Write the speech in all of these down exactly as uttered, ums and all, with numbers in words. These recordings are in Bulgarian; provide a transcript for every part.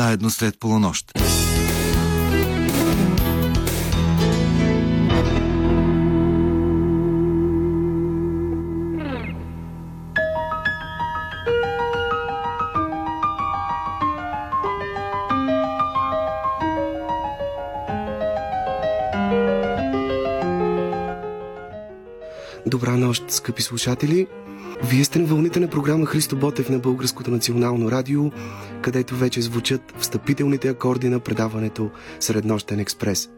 заедно след полунощ. Добра нощ, скъпи слушатели! Вие сте на вълните на програма Христо Ботев на Българското национално радио, където вече звучат встъпителните акорди на предаването Среднощен експрес.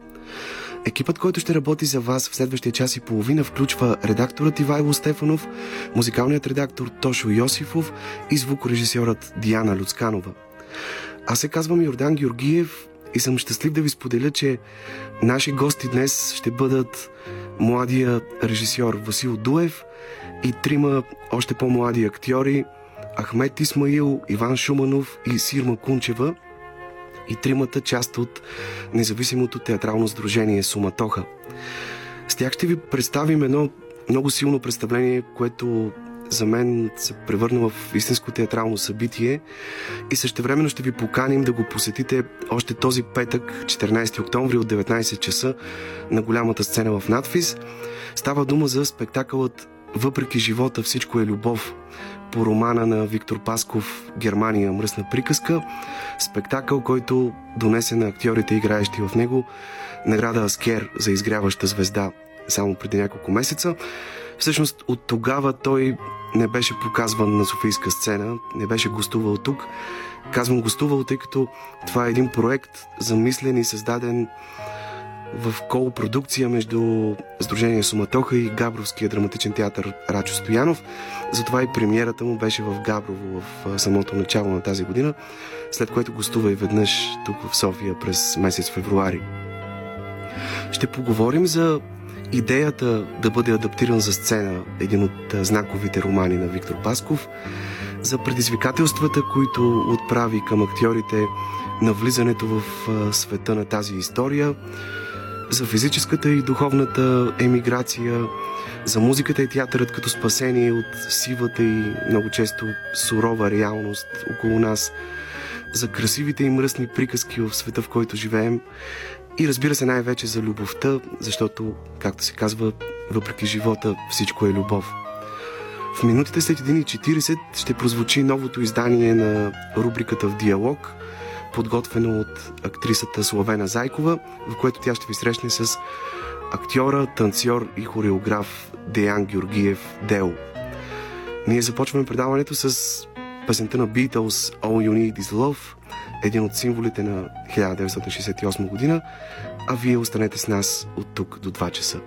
Екипът, който ще работи за вас в следващия час и половина, включва редакторът Ивайло Стефанов, музикалният редактор Тошо Йосифов и звукорежисьорът Диана Люцканова. Аз се казвам Йордан Георгиев и съм щастлив да ви споделя, че наши гости днес ще бъдат младия режисьор Васил Дуев и трима още по-млади актьори Ахмет Исмаил, Иван Шуманов и Сирма Кунчева, и тримата част от Независимото театрално сдружение Суматоха. С тях ще ви представим едно много силно представление, което за мен се превърна в истинско театрално събитие, и същевременно ще ви поканим да го посетите още този петък, четиринайсети октомври от деветнайсет часа на голямата сцена в Натфиз. Става дума за спектакълът "Въпреки живота, всичко е любов" по романа на Виктор Пасков "Германия, мръсна приказка", спектакъл, който донесе на актьорите, играещи в него, награда Аскеер за изгряваща звезда само преди няколко месеца. Всъщност от тогава той не беше показван на софийска сцена, не беше гостувал тук. Казвам гостувал, тъй като това е един проект, замислен и създаден в колопродукция между Сдружение Суматоха и Габровския драматичен театър Рачо Стоянов. Затова и премиерата му беше в Габрово в самото начало на тази година, след което гостува и веднъж тук в София през месец февруари. Ще поговорим за идеята да бъде адаптиран за сцена един от знаковите романи на Виктор Пасков, за предизвикателствата, които отправи към актьорите на влизането в света на тази история, за физическата и духовната емиграция, за музиката и театърът като спасение от сивата и много често сурова реалност около нас, за красивите и мръсни приказки в света, в който живеем, и разбира се най-вече за любовта, защото, както се казва, въпреки живота всичко е любов. В минутите след един и четирийсет ще прозвучи новото издание на рубриката "В диалог", подготвено от актрисата Славена Зайкова, в което тя ще ви срещне с актьора, танцор и хореограф Деян Георгиев Дел. Ние започваме предаването с песента на Beatles "All You Need Is Love", един от символите на хиляда деветстотин шейсет и осма година, а вие останете с нас от тук до два часа.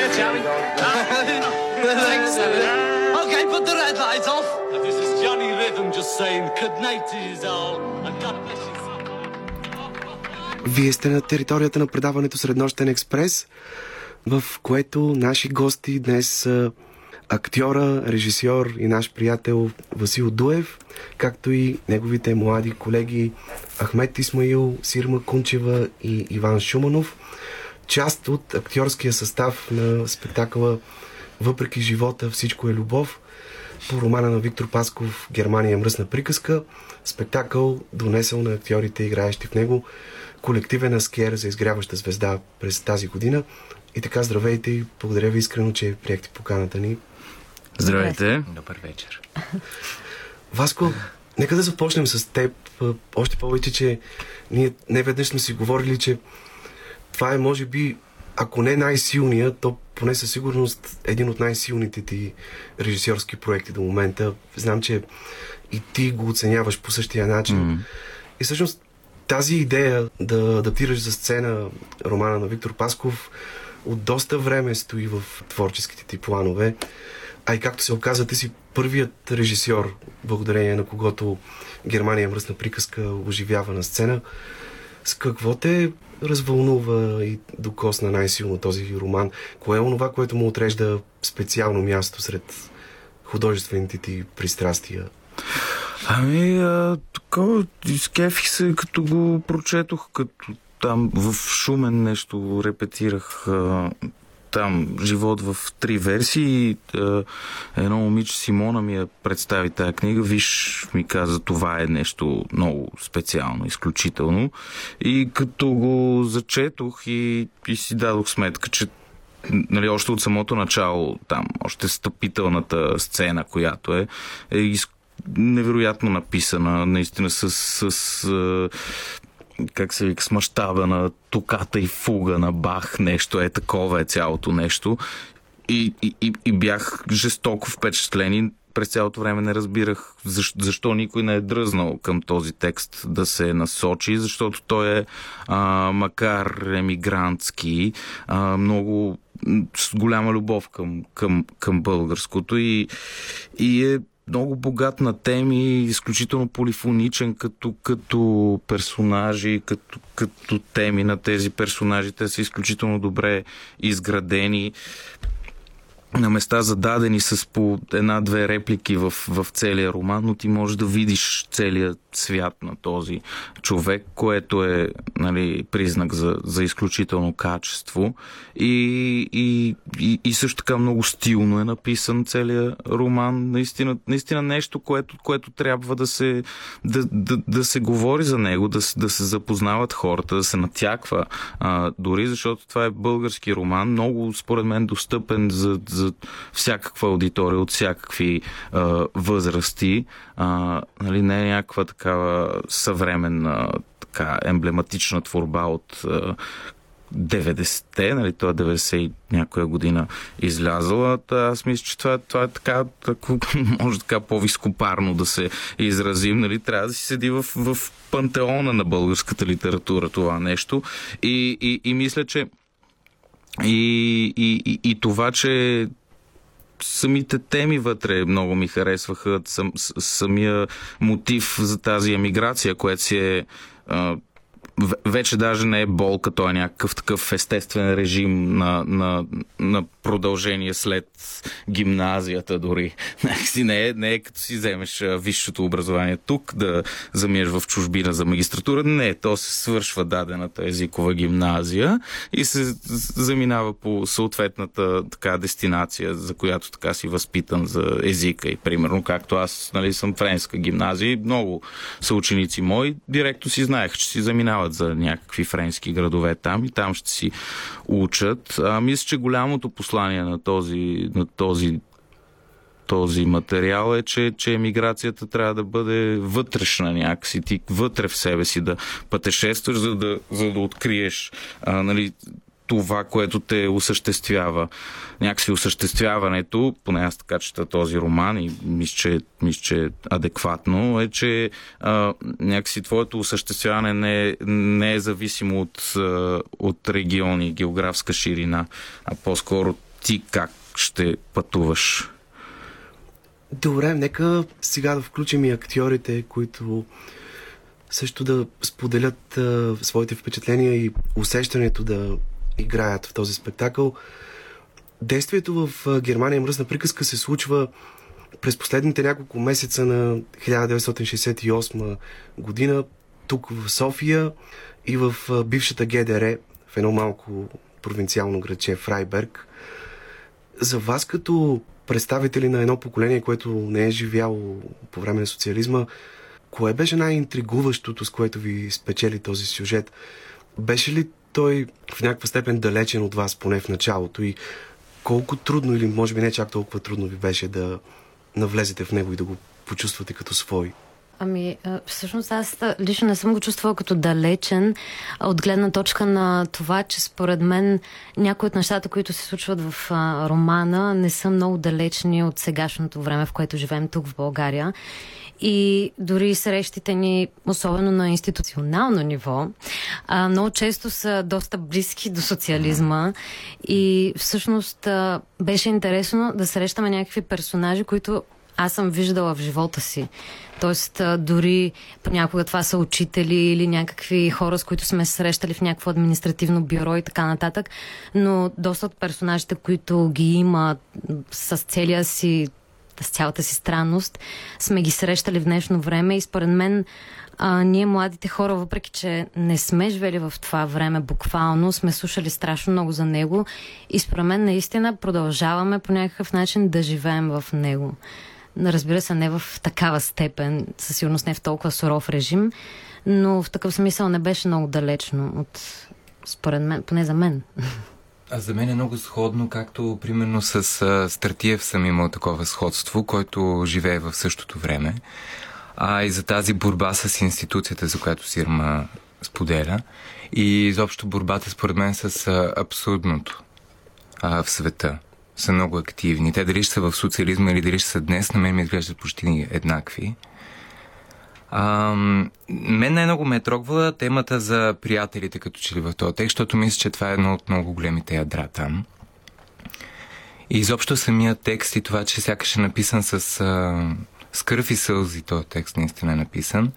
there, shall we? Thanks, Alan. Okay, put the red lights off. And this is Johnny Rhythm just saying, good night to you all, and God bless you. Вие сте на територията на предаването Среднощен експрес, в което наши гости днес са актьора, режисьор и наш приятел Васил Дуев, както и неговите млади колеги Ахмет Исмаил, Сирма Кунчева и Иван Шуманов. Част от актьорския състав на спектакъла Въпреки живота, всичко е любов, по романа на Виктор Пасков Германия, мръсна приказка, спектакъл донесъл на актьорите, играещи в него, колективен Аскеер за изгряваща звезда през тази година. И така, здравейте и благодаря ви искрено, че приехте поканата ни. Здравейте. Добър вечер. Васко, нека да започнем с теб. Още повече, че ние неведнъж сме си говорили, че това е, може би, ако не най-силният, то поне със сигурност един от най-силните ти режисьорски проекти до момента. Знам, че и ти го оценяваш по същия начин. Mm-hmm. И всъщност тази идея да адаптираш за сцена романа на Виктор Пасков от доста време стои в творческите ти планове. А и както се оказа, ти си първият режисьор, благодарение на когото Германия, мръсна приказка оживява на сцена. С какво те развълнува и докосна най-силно този роман? Кое е онова, което му отрежда специално място сред художествените ти пристрастия? Ами, а, такова, изкефих се, като го прочетох, като там в Шумен нещо репетирах. А, там живот в три версии. А, едно момиче, Симона, ми я представи тая книга. Виж, ми каза, това е нещо много специално, изключително. И като го зачетох и, и си дадох сметка, че нали, още от самото начало, там, още стъпителната сцена, която е, е изключително невероятно написана, наистина с, с, с как се вика, с мащаба на токата и фуга на Бах, нещо е такова е цялото нещо. И, и, и бях жестоко впечатлен и през цялото време не разбирах защо, защо никой не е дръзнал към този текст да се насочи, защото той е, а, макар емигрантски, а, много с голяма любов към, към, към българското и, и е много богат на теми, изключително полифоничен като, като персонажи, като, като теми на тези персонажи. Те са изключително добре изградени, на места зададени с по една-две реплики в, в целия роман, но ти можеш да видиш целия свят на този човек, което е, нали, признак за, за изключително качество. И, и, и, и също така много стилно е написан целия роман. Наистина, наистина нещо, което, което трябва да се, да, да, да се говори за него, да, да се запознават хората, да се натяква, а, дори, защото това е български роман, много според мен достъпен за, за всякаква аудитория, от всякакви а, възрасти. А, нали, не е някаква такава съвременна, така емблематична творба от деветдесетте, нали, това деветдесет някоя година излязала. Аз мисля, че това, това е така, тако, може така по-вископарно да се изразим, нали, трябва да си седи в, в пантеона на българската литература това нещо. И, и, и мисля, че и, и, и, и това, че самите теми вътре много ми харесваха, сам, самия мотив за тази емиграция, която си е, а, вече даже не е болка, той е някакъв такъв естествен режим на, на, на продължение след гимназията дори. Не е, не е като си вземеш висшето образование тук, да замиеш в чужбина за магистратура. Не, то се свършва дадената езикова гимназия и се заминава по съответната така дестинация, за която така си възпитан за езика. И примерно, както аз, нали, съм френска гимназия и много съученици мои директно си знаех, че си заминават за някакви френски градове там и там ще си учат. А, мисля, че голямото послание на този, на този, този материал е, че, че емиграцията трябва да бъде вътрешна някакси. Ти вътре в себе си да пътешестваш, за да, за да откриеш, а, нали, това, което те осъществява. Някакси осъществяването, поне аз така чета този роман и мисля, че, мисля, че адекватно, е, че, а, някакси твоето осъществяване не, не е зависимо от, от региони, географска ширина, а по-скоро ти как ще пътуваш? Добре, нека сега да включим и актьорите, които също да споделят а, своите впечатления и усещането да играят в този спектакъл. Действието в Германия "Мръсна приказка" се случва през последните няколко месеца на хиляда деветстотин шестдесет и осма година тук в София и в бившата Ге Де Ер, в едно малко провинциално градче Фрайберг. За вас като представители на едно поколение, което не е живяло по време на социализма, кое беше най-интригуващото, с което ви спечели този сюжет? Беше ли той в някаква степен далечен от вас, поне в началото, и колко трудно, или може би не чак толкова трудно, ви беше да навлезете в него и да го почувствате като свой? Ами, всъщност аз лично не съм го чувствала като далечен от гледна точка на това, че според мен някои от нещата, които се случват в а, романа, не са много далечни от сегашното време, в което живеем тук в България. И дори срещите ни, особено на институционално ниво, а, много често са доста близки до социализма. И всъщност а, беше интересно да срещаме някакви персонажи, които аз съм виждала в живота си. Тоест, дори понякога това са учители или някакви хора, с които сме срещали в някакво административно бюро и така нататък, но доста от персонажите, които ги има с целия си, с цялата си странност, сме ги срещали в днешно време и според мен а, ние младите хора, въпреки че не сме живели в това време буквално, сме слушали страшно много за него и според мен наистина продължаваме по някакъв начин да живеем в него. Разбира се, не в такава степен, със сигурност не в толкова суров режим, но в такъв смисъл не беше много далечно от, според мен, поне за мен. А за мен е много сходно, както примерно с Стратиев съм имал такова сходство, който живее в същото време. А и за тази борба с институцията, за която Сирма споделя, и изобщо борбата според мен с абсурдното а, в света, са много активни. Те дали ще са в социализма или дали ще са днес, на мен ми изглеждат почти еднакви. А, мен най-много ме е трогвала темата за приятелите, като че ли в този текст, защото мисля, че това е едно от много големите ядра там. И изобщо самия текст и това, че сякаш е написан с, а, с кръв и сълзи, този текст наистина е написан.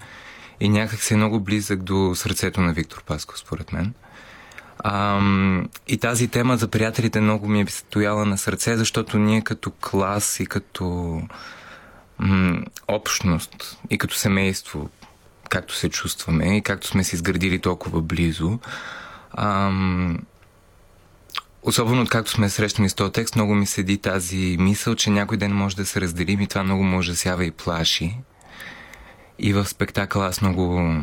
И някак се е много близък до сърцето на Виктор Пасков, според мен. Ам, и тази тема за приятелите много ми е стояла на сърце, защото ние като клас и като м- общност и като семейство, както се чувстваме и както сме се изградили толкова близо, ам, особено откакто сме срещнали с този текст, много ми седи тази мисъл, че някой ден може да се разделим и това много може да сява и плаши. И в спектакъл аз много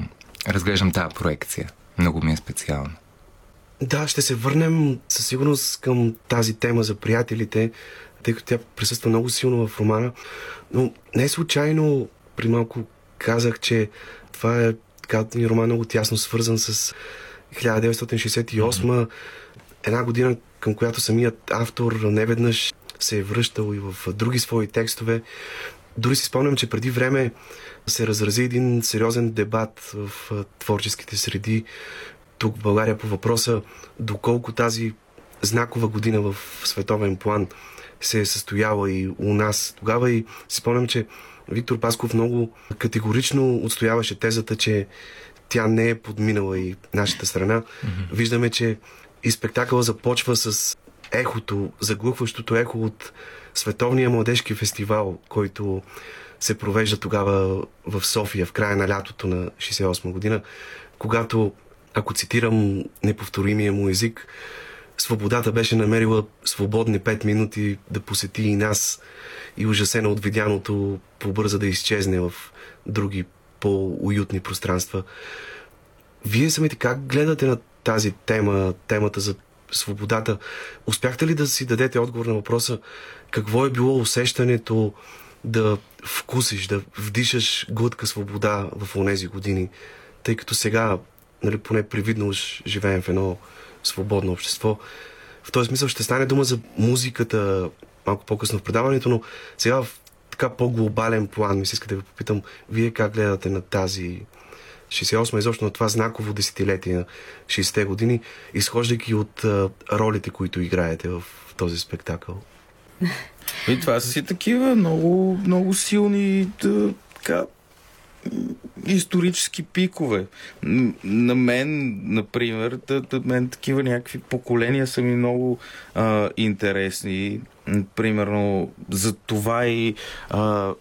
разглеждам тази проекция. Много ми е специална. Да, ще се върнем със сигурност към тази тема за приятелите, тъй като тя присъства много силно в романа. Но не случайно при малко казах, че това е така роман много тясно свързан с хиляда деветстотин шестдесет и осма, mm-hmm. една година, към която самият автор неведнъж се е връщал и в други свои текстове. Дори си спомням, че преди време се разрази един сериозен дебат в творческите среди тук в България по въпроса доколко тази знакова година в световен план се е състояла и у нас тогава. И си спомням, че Виктор Пасков много категорично отстояваше тезата, че тя не е подминала и нашата страна. Mm-hmm. Виждаме, че и спектакъла започва с ехото, заглухващото ехо от Световния младежки фестивал, който се провежда тогава в София в края на лятото на шейсет и осма година, когато, ако цитирам неповторимия му език, свободата беше намерила свободни пет минути да посети и нас и ужасена от видяното побърза да изчезне в други по-уютни пространства. Вие самите как гледате на тази тема, темата за свободата? Успяхте ли да си дадете отговор на въпроса какво е било усещането да вкусиш, да вдишаш глътка свобода в онези години? Тъй като сега, нали, поне привидно живеем в едно свободно общество. В този смисъл ще стане дума за музиката малко по-късно в предаването, но сега в така по-глобален план ми се иска да ви попитам, вие как гледате на тази шейсет и осма, изобщо на това знаково десетилетие на шейсетте години, изхождайки от а, ролите, които играете в този спектакъл? И това са си такива много, много силни да, така, исторически пикове. На мен, например, да, да мен такива някакви поколения са ми много а, интересни. Примерно, за това и а,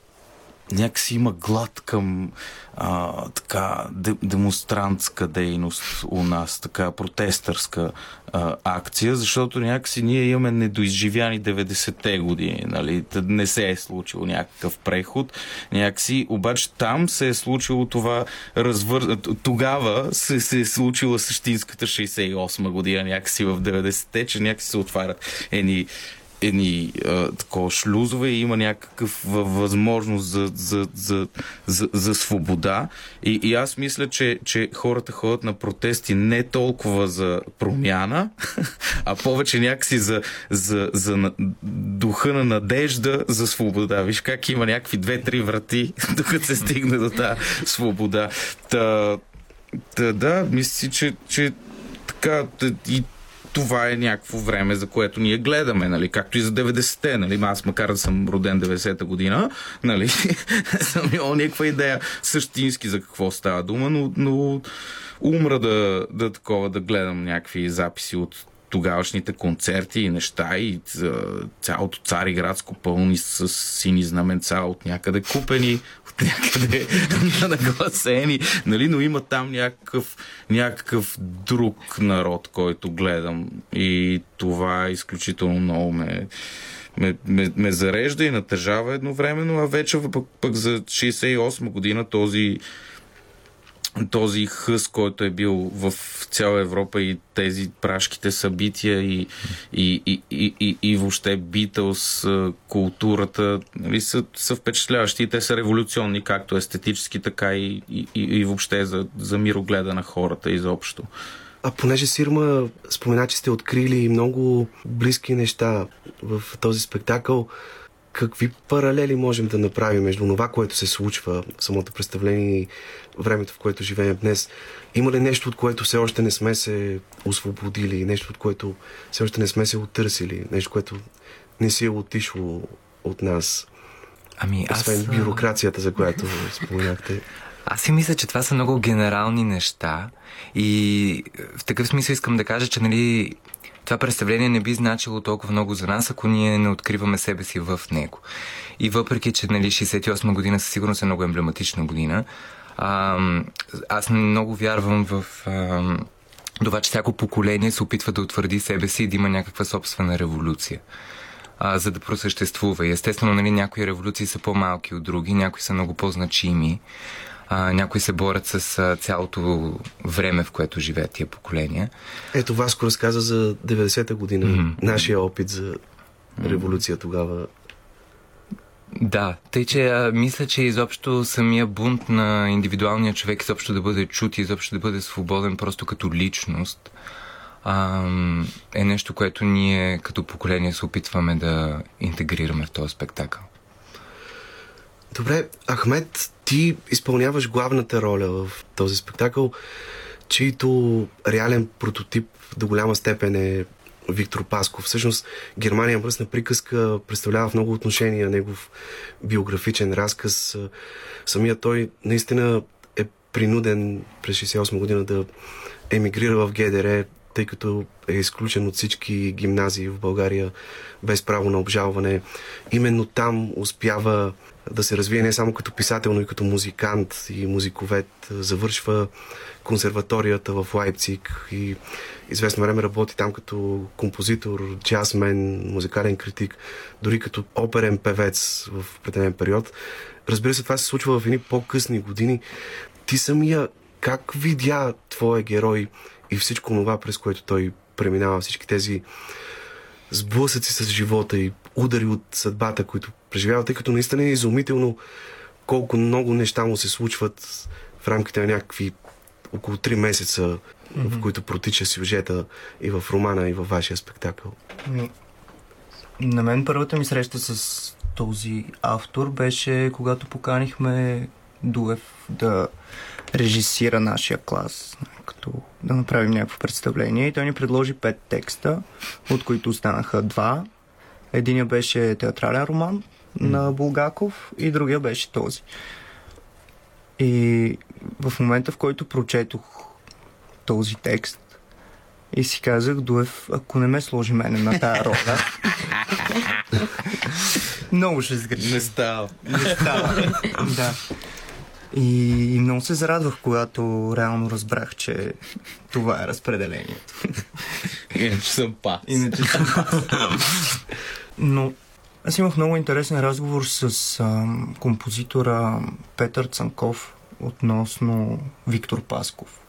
някакси има глад към а, така демонстрантска дейност у нас, така протестърска а, акция, защото някакси ние имаме недоизживяни деветдесетте години, нали? Не се е случил някакъв преход, някакси, обаче там се е случило това развър... Тогава се, се е случила същинската шейсет и осма година, някакси в деветдесетте, че някакси се отварят едни едни а, такова шлюзове и има някакъв възможност за, за, за, за, за свобода. И, и аз мисля, че, че хората ходят на протести не толкова за промяна, а повече някакси за, за, за, за духа на надежда за свобода. Виж как има някакви две-три врати, докато се стигне до тази свобода. Та, та, да, мисля, че, че така и това е някакво време, за което ние гледаме, нали? Както и за деветдесетте, нали? Аз макар да съм роден деветдесета година, нали? съм имал някаква идея същински за какво става дума, но, но умра да, да такова, да гледам някакви записи от тогавашните концерти и неща и цялото Цариградско пълни с сини знаменца от някъде купени, от някъде нагласени, нали? Но има там някакъв, някакъв друг народ, който гледам и това изключително много ме, ме, ме, ме зарежда и натъжава едновременно, а вече пък, пък за шейсет и осма година този този хъс, който е бил в цяла Европа и тези прашките събития и, и, и, и, и, и въобще Beatles, културата, нали, са, са впечатляващи и те са революционни, както естетически, така и, и, и въобще за, за мирогледа на хората изобщо. А понеже Сирма спомена, че сте открили много близки неща в този спектакъл, какви паралели можем да направим между това, което се случва в самото представление и времето, в което живеем днес? Има ли нещо, от което все още не сме се освободили? Нещо, от което все още не сме се оттърсили? Нещо, което не си е отишло от нас? Ами аз... Освен бюрокрацията, за която споменахте. Аз си мисля, че това са много генерални неща и в такъв смисъл искам да кажа, че нали... това представление не би значило толкова много за нас, ако ние не откриваме себе си в него. И въпреки, че нали, шейсет и осма година със сигурност е много емблематична година, а, аз много вярвам в а, това, че всяко поколение се опитва да утвърди себе си и да има някаква собствена революция, а, за да просъществува. И естествено, нали, някои революции са по-малки от други, някои са много по-значими, Uh, някои се борят с uh, цялото време, в което живеят тия поколения. Ето Васко разказа за деветдесета година. Mm-hmm. Нашия опит за революция mm-hmm. тогава. Да, тъй че а, мисля, че изобщо самия бунт на индивидуалния човек изобщо да бъде чут и изобщо да бъде свободен просто като личност а, е нещо, което ние като поколение се опитваме да интегрираме в този спектакъл. Добре, Ахмет, ти изпълняваш главната роля в този спектакъл, чийто реален прототип до голяма степен е Виктор Пасков. Всъщност, Германия мръсна приказка представлява в много отношения негов биографичен разказ. Самия той наистина е принуден през шейсет и осма година да емигрира в Ге Де Ре, тъй като е изключен от всички гимназии в България без право на обжалване. Именно там успява да се развие не само като писател, но и като музикант и музиковед. Завършва консерваторията в Лайпциг и известно време работи там като композитор, джазмен, музикален критик, дори като оперен певец в определен период. Разбира се, това се случва в едни по-късни години. Ти самия как видя твоя герой и всичко това, през което той преминава, всички тези сблъсъци с живота и удари от съдбата, които преживява, тъй като наистина е изумително колко много неща му се случват в рамките на някакви около три месеца, mm-hmm. в които протича сюжета и в романа, и във вашия спектакъл. На мен първата ми среща с този автор беше когато поканихме Дуев да режисира нашия клас, като да направим някакво представление. И той ни предложи пет текста, от които останаха два. Единия беше театрален роман mm. на Булгаков и другия беше този. И в момента, в който прочетох този текст, и си казах, Дуев, ако не ме сложи мене на тая роля, много ще сгреши. Не става. Не става. Да. И, и много се зарадвах, когато реално разбрах, че това е разпределението. Иначе съм пас. Иначе съм пас. Но аз имах много интересен разговор с а, композитора Петър Цанков относно Виктор Пасков.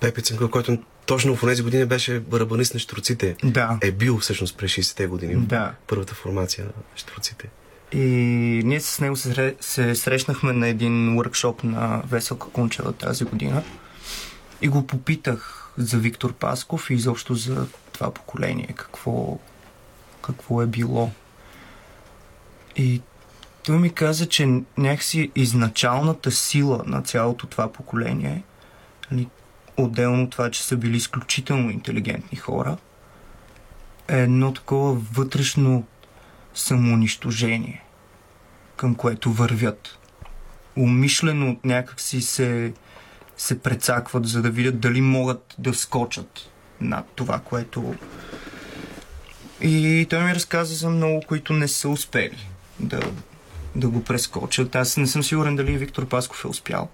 Пепи Цанков, който точно в тези години беше барабанист на Щурците. Да. Е бил всъщност през шейсетте години. Да. Първата формация на Щурците. И ние с него се, се срещнахме на един уъркшоп на Васил Кунчева тази година. И го попитах за Виктор Пасков и изобщо за това поколение. Какво, какво е било. И той ми каза, че някакси изначалната сила на цялото това поколение, отделно това, че са били изключително интелигентни хора, е едно такова вътрешно самоунищожение, към което вървят. Умишлено някакси се, се прецакват, за да видят дали могат да скочат над това, което... И той ми разказа за много, които не са успели да, да го прескочат. Аз не съм сигурен дали Виктор Пасков е успял.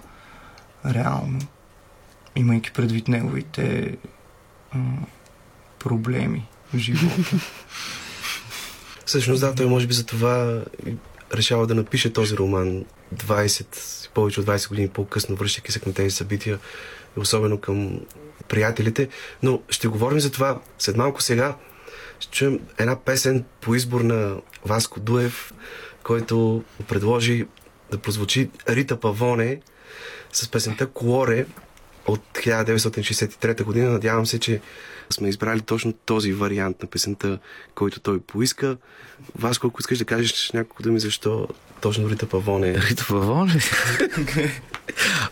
Реално. Имайки предвид неговите а, проблеми в живота. Всъщност да, той може би за това решава да напише този роман двайсет, повече от двайсет години по-късно, връщайки се към тези събития, особено към приятелите. Но ще говорим за това след малко. Сега ще чуем една песен по избор на Васко Дуев, който предложи да прозвучи Рита Павоне с песента Колоре от хиляда деветстотин шейсет и трета година. Надявам се, че сме избрали точно този вариант на песента, който той поиска. Васко, ако искаш да кажеш няколко думи, защо точно Рита Павоне? Рита Павоне?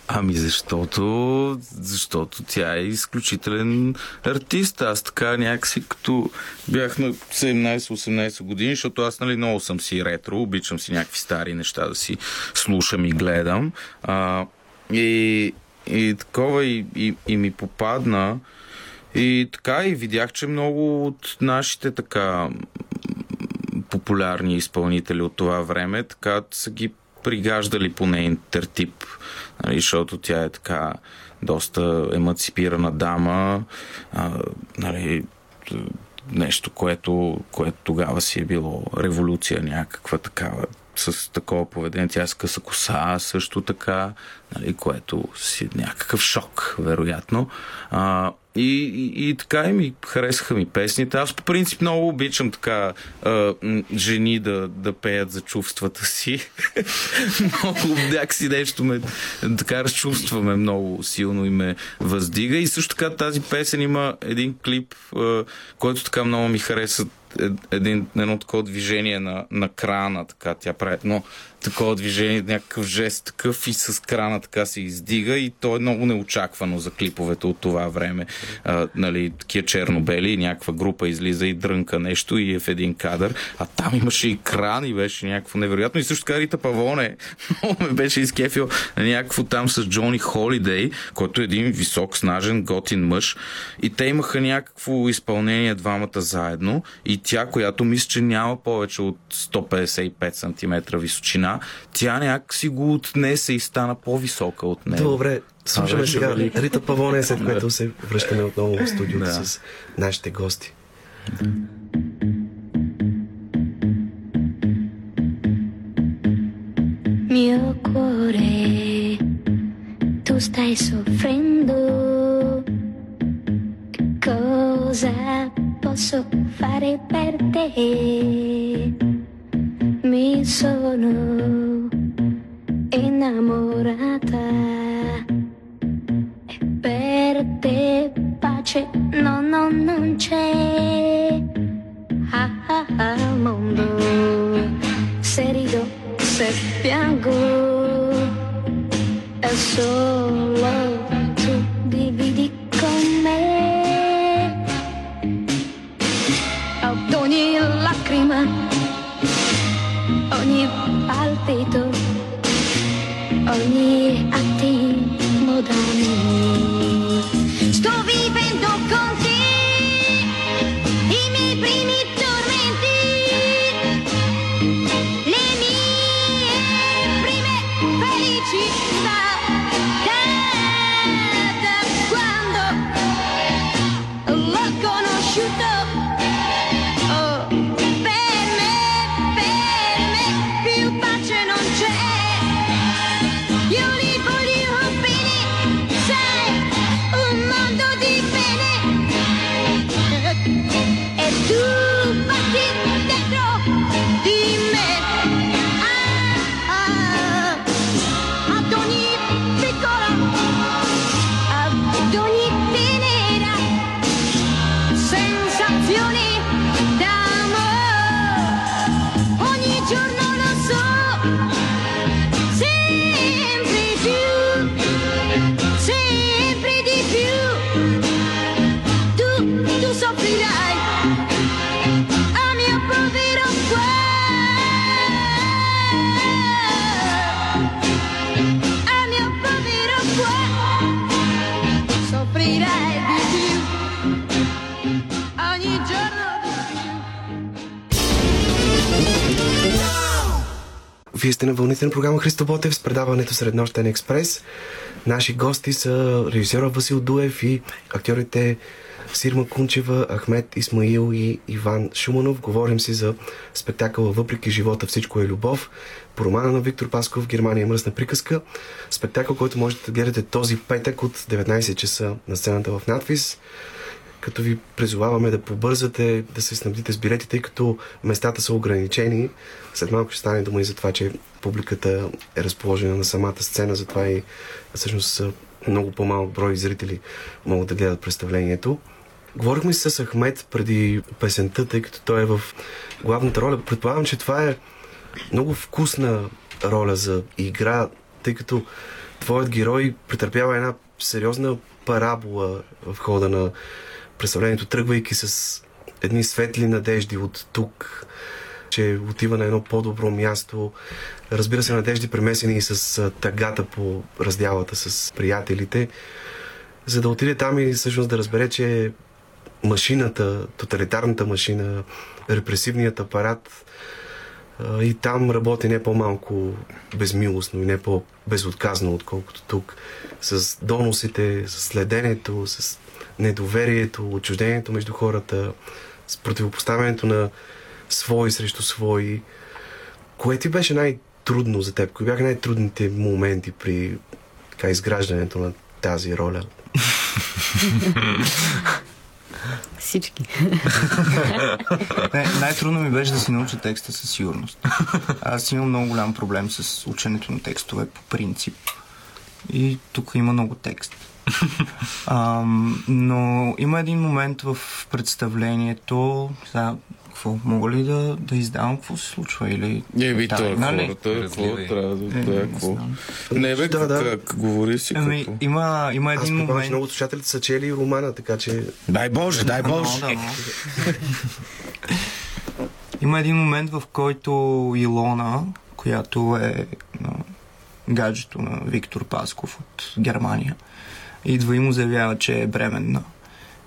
Ами защото... Защото тя е изключителен артист. Аз така някакси като бях на седемнайсет-осемнайсет години, защото аз нали много съм си ретро, обичам си някакви стари неща да си слушам и гледам. А, и... И такова и, и, и ми попадна. И така и видях, че много от нашите така популярни изпълнители от това време така са ги пригаждали по нейния тертип. Нали, защото тя е така доста емансипирана дама. А, нали, нещо, което, което тогава си е било революция някаква такава. С такова поведение, тя с къса коса също така, нали, което си някакъв шок, вероятно. А, и, и, и така и ми харесаха ми песните. Аз по принцип много обичам така а, жени да, да пеят за чувствата си. Много някакси нещо ме така разчувстваме много силно и ме въздига. И също така тази песен има един клип, а, който така много ми хареса. Един, едно такова движение на, на крана, така тя прави едно такова движение, някакъв жест такъв и с крана така се издига и то е много неочаквано за клиповете от това време. А, нали, такива черно-бели, някаква група излиза и дрънка нещо и е в един кадър, а там имаше и кран и беше някакво невероятно. И също така Рита Павоне много ме беше изкефил някакво там с Джони Холидей, който е един висок, снажен, готин мъж и те имаха някакво изпълнение двамата заедно и тя, която мисля, че няма повече от сто петдесет и пет сантиметра височина, тя някакси го отнесе и стана по-висока от нея. Добре, слушаме сега Рита Павоне, след което се връщаме отново в студиото да. С нашите гости. Mio cuore, tu stai soffrendo, cosa posso fare per te? Mi sono innamorata e per te pace no, no, non c'è. Ah, ah, ah, mondo, se rido, se piango, è Вие сте на вълните на програма Христо Ботев с предаването Среднощен експрес. Наши гости са режисьора Васил Дуев и актьорите Сирма Кунчева, Ахмет Исмаил и Иван Шуманов. Говорим си за спектакъла Въпреки живота, всичко е любов, по романа на Виктор Пасков, Германия, мръсна приказка. Спектакъл, който можете да гледате този петък от деветнайсет часа на сцената в Натфиз. Като ви призоваваме да побързате, да се снабдите с билетите, тъй като местата са ограничени. След малко ще стане дума и за това, че публиката е разположена на самата сцена, затова и всъщност много по-малък брой зрители могат да гледат представлението. Говорихме си с Ахмет преди песента, тъй като той е в главната роля. Предполагам, че това е много вкусна роля за игра, тъй като твоят герой претърпява една сериозна парабола в хода на представлението, тръгвайки с едни светли надежди от тук, че отива на едно по-добро място. Разбира се, надежди премесени и с тъгата по раздялата с приятелите, за да отиде там и всъщност да разбере, че машината, тоталитарната машина, репресивният апарат и там работи не по-малко безмилостно и не по-безотказно, отколкото тук. С доносите, с следенето, с недоверието, отчуждението между хората, с противопоставянето на свои срещу свои. Кое ти беше най-трудно за теб? Кои бяха най-трудните моменти при така, изграждането на тази роля? Всички. Не, най-трудно ми беше да си науча текста със сигурност. Аз имам много голям проблем с ученето на текстове по принцип. И тук има много текст. А, но има един момент в представлението, сега, какво, мога ли да, да издавам, какво се случва? Или... Не, ви това хората, какво трябва да е, какво? Не, бе, да, да. Как, говори си, ами, какво? Има, има един момент... Аз попълнах, много слушателите са чели романа, така че... Дай Боже, дай Боже! А, но, да, но. Има един момент, в който Илона, която е на гаджето на Виктор Пасков от Германия, идва и му заявява, че е бременна.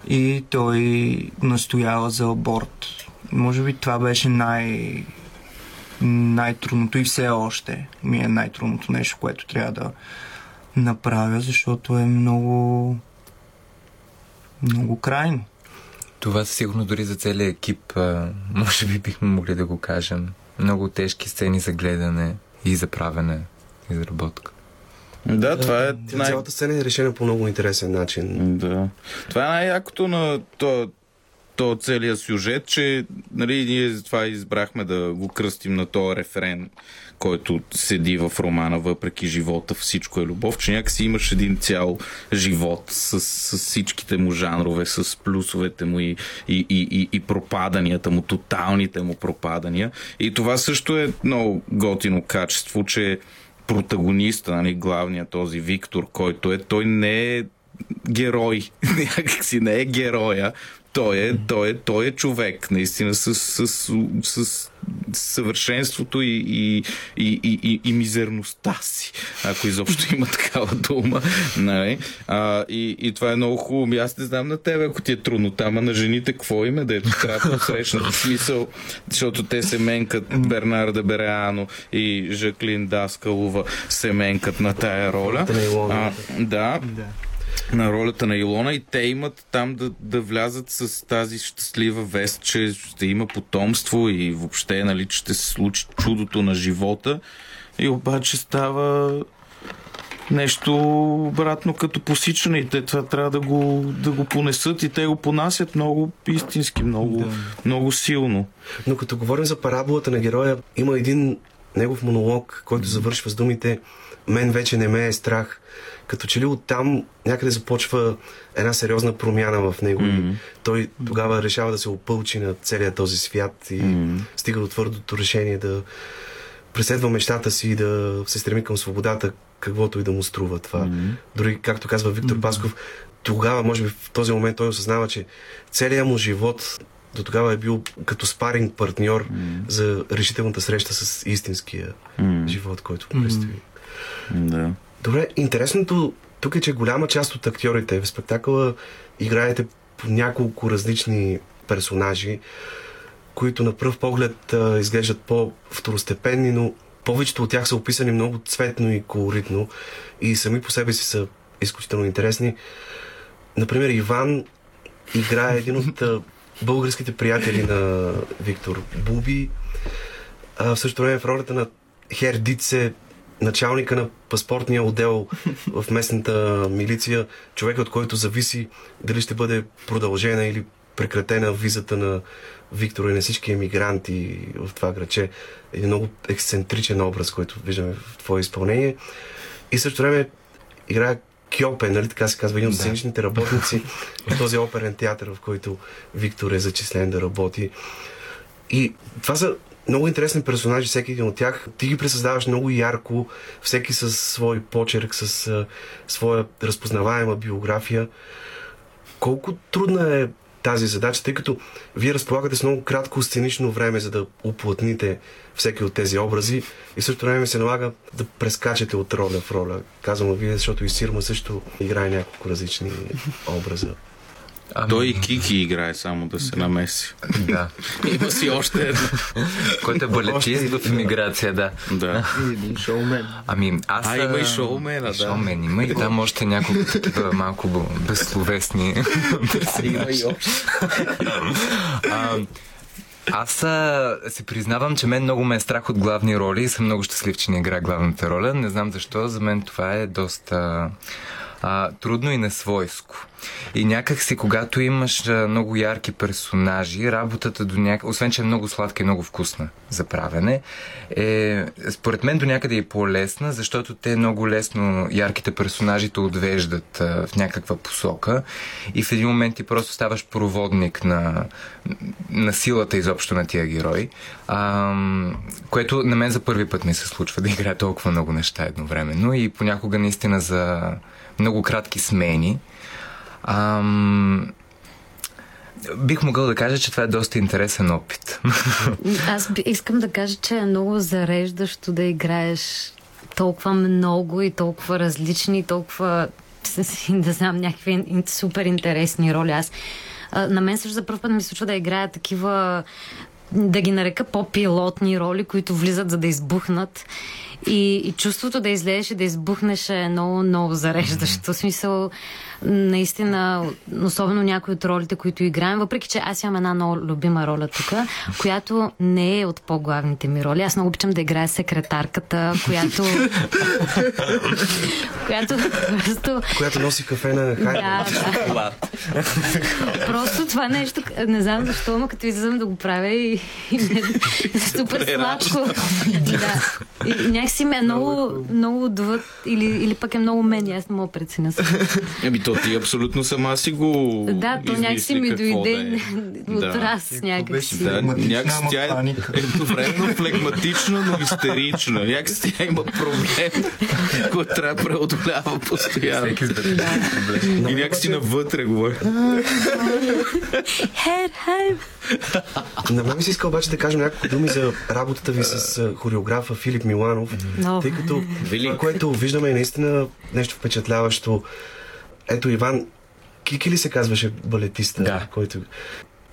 И той настоява за аборт. Може би това беше най... най-трудното и все още ми е най-трудното нещо, което трябва да направя, защото е много... много крайно. Това сигурно дори за целия екип, може би бихме могли да го кажем. Много тежки сцени за гледане и за правене, изработка. Да, това е... Най... Цялата сцена е решена по много интересен начин. Да. Това е най-якото на то, то целият сюжет, че нали, ние това избрахме да го кръстим на този рефрен, който седи в романа Въпреки живота, всичко е любов, че някакси имаш един цял живот с, с всичките му жанрове, с плюсовете му и, и, и, и пропаданията му, тоталните му пропадания. И това също е много готино качество, че протагониста, нали, главният този Виктор, който е, той не е герой, някакси не е героя. Той е, той е, той е човек, наистина, с, с, с, с съвършенството и, и, и, и, и мизерността си, ако изобщо има такава дума. Нали? А, и, и това е много хубаво. Аз не знам на тебе, ако ти е трудно там, а на жените какво има, да е трябва да срещнат смисъл, защото те семенкат Бернарда Береано и Жаклин Даскалова, семенкат на тая роля. А, да. На ролята на Илона, и те имат там да, да влязат с тази щастлива вест, че ще има потомство и въобще, нали, че ще се случи чудото на живота, и обаче става нещо обратно като посичане, и те това трябва да го, да го понесат, и те го понасят много истински, много, да. много силно. Но като говорим за параболата на героя, има един негов монолог, който завършва с думите: "Мен вече не ме е страх." Като че ли оттам някъде започва една сериозна промяна в него. Mm-hmm. Той тогава решава да се опълчи на целия този свят и mm-hmm. стига до твърдото решение да преследва мечтата си и да се стреми към свободата, каквото и да му струва това. Mm-hmm. Дори, както казва Виктор mm-hmm. Пасков, тогава, може би в този момент, той осъзнава, че целият му живот до тогава е бил като спаринг партньор mm-hmm. за решителната среща с истинския mm-hmm. живот, който предстои. Mm-hmm. Да. Добре, интересното тук е, че голяма част от актьорите в спектакъла играете по няколко различни персонажи, които на пръв поглед а, изглеждат по-второстепенни, но повечето от тях са описани много цветно и колоритно и сами по себе си са изключително интересни. Например, Иван играе един от а, българските приятели на Виктор Буби, а в същото време в ролята на Хердице, началника на паспортния отдел в местната милиция, човек, от който зависи дали ще бъде продължена или прекратена визата на Виктор и на всички емигранти в това граче. Един много ексцентричен образ, който виждаме в твое изпълнение. И също време играе Кьопе, нали така се казва, един от сценичните работници в този оперен театър, в който Виктор е зачислен да работи. И това са много интересни персонажи, всеки един от тях. Ти ги пресъздаваш много ярко, всеки със свой почерк, със а, своя разпознаваема биография. Колко трудна е тази задача, тъй като вие разполагате с много кратко сценично време, за да уплътните всеки от тези образи, и в същото време се налага да прескачате от роля в роля. Казвам вие, защото и Сирма също играе няколко различни образа. Ами... Той и Кики играе, само да се намеси. Да. Има си още едно. Който е балетист в имиграция, да. Да. И един шоумен. Ами аз... А, има и шоумена, да. Шоумен има и там още няколко такива малко безсловесни персонажи. Аз а, се признавам, че мен много ме е страх от главни роли и съм много щастлив, че не игра главната роля. Не знам защо, за мен това е доста... А, трудно и несвойско. И някак си, когато имаш а, много ярки персонажи, работата до някъде, освен че е много сладка и много вкусна за правене, е, според мен до някъде е по-лесна, защото те много лесно, ярките персонажи, те отвеждат а, в някаква посока и в един момент ти просто ставаш проводник на, на силата изобщо на тия герои. А, което на мен за първи път ми се случва да играя толкова много неща едновременно и понякога наистина за много кратки смени. Ам... Бих могъл да кажа, че това е доста интересен опит. Аз искам да кажа, че е много зареждащо да играеш толкова много и толкова различни, и толкова, да знам, някакви супер интересни роли. Аз на мен също за първ път ми случва да играя такива, да ги нарека по-пилотни роли, които влизат, за да избухнат. И, и чувството да излезеш и да избухнеш е много, много зареждащо. В смисъл, наистина, особено някои от ролите, които играем, въпреки че аз имам една много любима роля тук, която не е от по-главните ми роли. Аз много обичам да играя секретарката, която... която просто... Която носи кафе на Хайден. Да, да. Просто това нещо, не знам защо, но като излизам да го правя и... и... супер сладко. Да. И някакси ме е много, много отвъд, или, или пък е много мен, аз не мога преценя съм. Ами то ти абсолютно сама си го да, то някакси ми дойде да. От раз някакси. Да, някакси тя е едновременно флегматична, но истерична. Някакси тя има проблем, който трябва да преодолява постоянно. И някакси навътре говори. На мен ми се иска обаче да кажем няколко думи за работата ви с хореографа Филип Миланов, no. тъй като това, което виждаме е наистина нещо впечатляващо. Ето Иван Кики ли се казваше балетиста? Да. Който...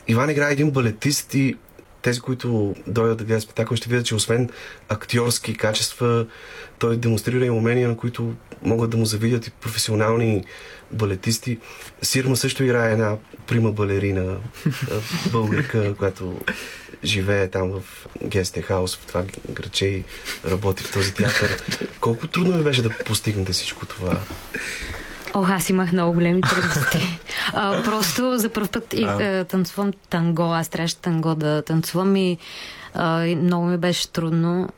Иван играе един балетист и тези, които дойдат да гледат спектакъл, ще видят, че освен актьорски качества, той демонстрира и умения, на които могат да му завидят и професионални балетисти. Сирма също играе една прима балерина, българка, която живее там в гестхаус, в това граче и работи в този театър. Колко трудно ми беше да постигнете всичко това? Ох, аз имах много големи трудности. А, просто за първ път и, а, танцувам танго. Аз трябваше танго да танцувам и, а, и много ми беше трудно.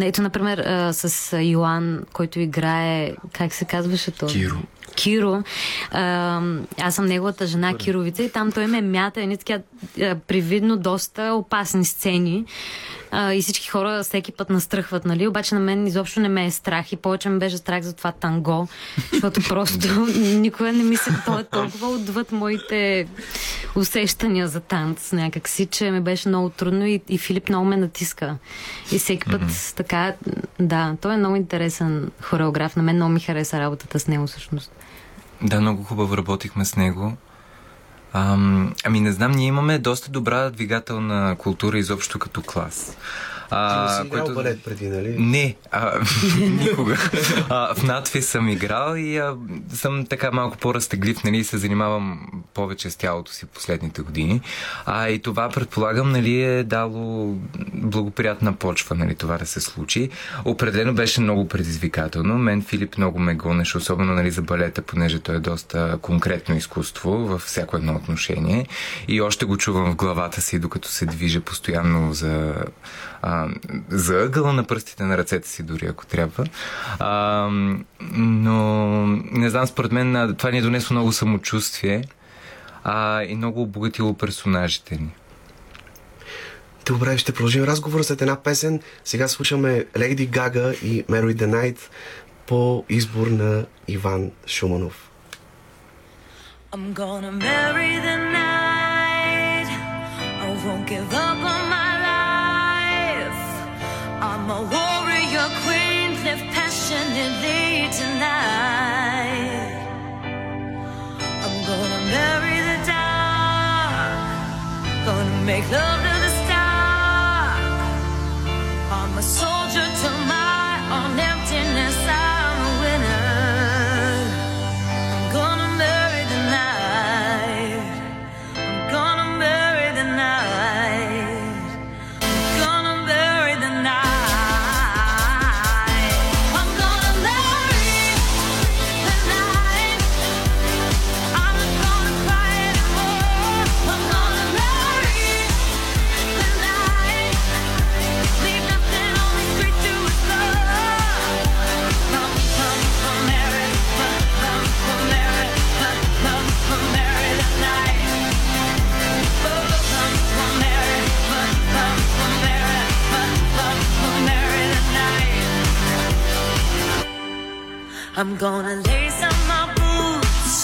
Ето, например, а, с Йоан, който играе, как се казваше то? Киро. Киро. А, аз съм неговата жена, Кировица, и там той ме мята едни така привидно доста опасни сцени. А, и всички хора всеки път настръхват, нали? Обаче на мен изобщо не ме е страх и повече ми беше страх за това танго, защото просто никога не мисля, това е толкова отвъд моите усещания за танц някакси, че ми беше много трудно и, и Филип много ме натиска. И всеки път mm-hmm. така, да, той е много интересен хореограф. На мен много ми хареса работата с него всъщност. Да, много хубаво работихме с него. Ам, ами не знам, ние имаме доста добра двигателна култура изобщо като клас. А, ти си играл което... балет преди, нали? Не, а, никога. А, в Натфиз съм играл и а, съм така малко по-разтеглив, нали, се занимавам повече с тялото си последните години. А, и това, предполагам, нали, е дало благоприятна почва, нали, това да се случи. Определено беше много предизвикателно. Мен Филип много ме гонеше, особено, нали, за балета, понеже той е доста конкретно изкуство във всяко едно отношение. И още го чувам в главата си, докато се движа постоянно за... за ъгъла на пръстите на ръцете си, дори ако трябва. А, но не знам, според мен това ни е донесло много самочувствие а, и много обогатило персонажите ни. Добре, ще продължим разговора след една песен. Сега слушаме Lady Gaga и Mary the Night по избор на Иван Шуманов. I'm gonna marry the night, I won't give up on my I'm a warrior queen, live passionately tonight. I'm gonna marry the dark, gonna make love to the star. I'm a soldier to my own emptiness, I'm a winner. I'm gonna marry the night, I'm gonna marry the night. I'm gonna lace up my boots,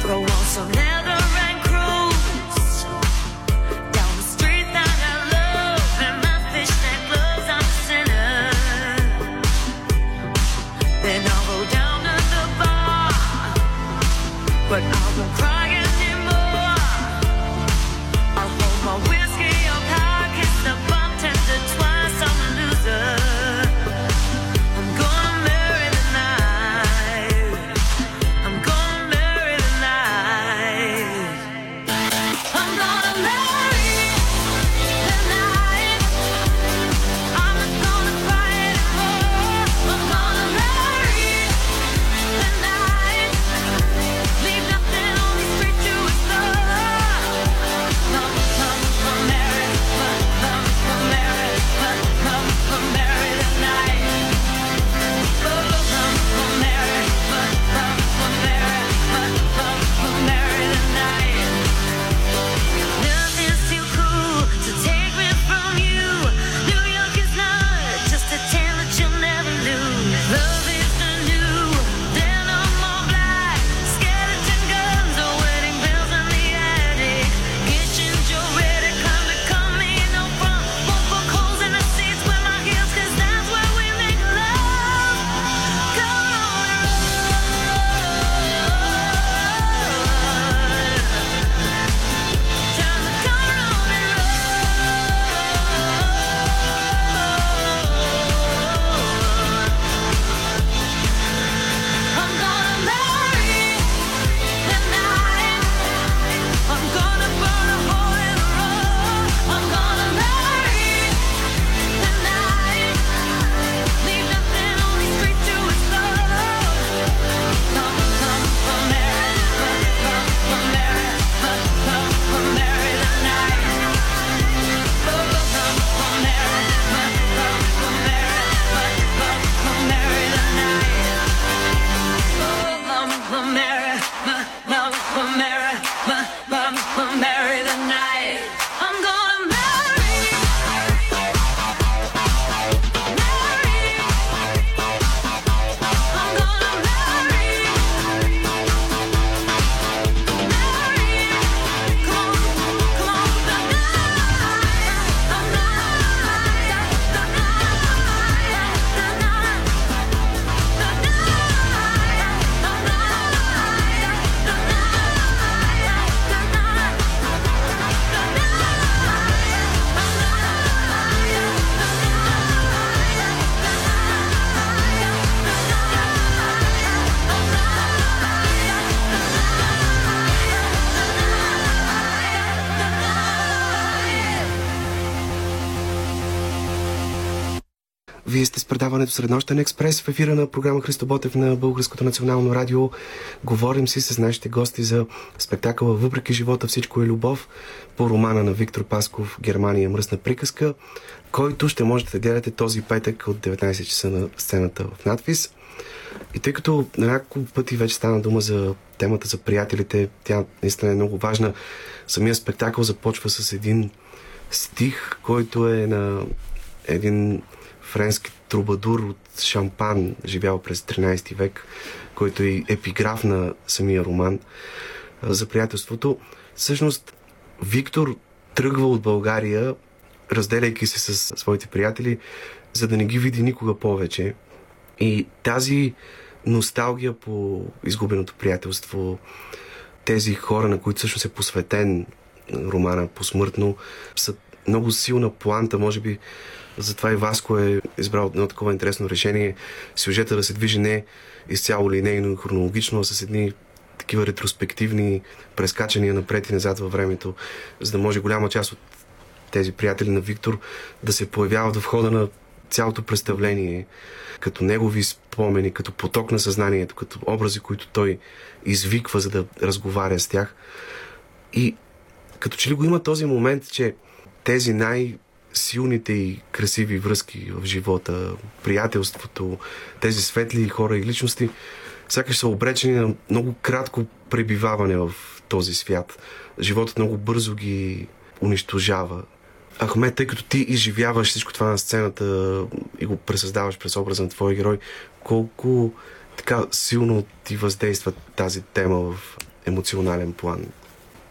throw on some leather and cruise down the street that I love, in my fishnet gloves I'm a sinner. Then I'll go down to the bar, but I won't cry anymore. I'll hold my whiskey up high, kiss the bartender twice, I'm a loser. Gonna marry the night. Вие сте с предаването Среднощен експрес в ефира на програма Христо Ботев на Българското национално радио. Говорим си с нашите гости за спектакъла Въпреки живота, всичко е любов по романа на Виктор Пасков "Германия, мръсна приказка", който ще можете да гледате този петък от деветнайсет часа на сцената в Натфиз. И тъй като няколко пъти вече стана дума за темата за приятелите, тя наистина е много важна. Самия спектакъл започва с един стих, който е на един френски трубадур от Шампан, живял през тринайсети век, който е епиграф на самия роман за приятелството. Всъщност, Виктор тръгва от България, разделяйки се с своите приятели, за да не ги види никога повече. И тази носталгия по изгубеното приятелство, тези хора, на които всъщност е посветен романа посмъртно, са много силна планта. Може би затова и Васко е избрал едно такова интересно решение. Сюжета да се движи не изцяло линейно и хронологично, а с едни такива ретроспективни прескачания напред и назад във времето, за да може голяма част от тези приятели на Виктор да се появяват в хода на цялото представление, като негови спомени, като поток на съзнанието, като образи, които той извиква, за да разговаря с тях. И като че ли го има този момент, че тези най-силните и красиви връзки в живота, приятелството, тези светли хора и личности, сякаш са обречени на много кратко пребиваване в този свят. Животът много бързо ги унищожава. Ахмет, тъй като ти изживяваш всичко това на сцената и го пресъздаваш през образа на твоя герой, колко така силно ти въздейства тази тема в емоционален план?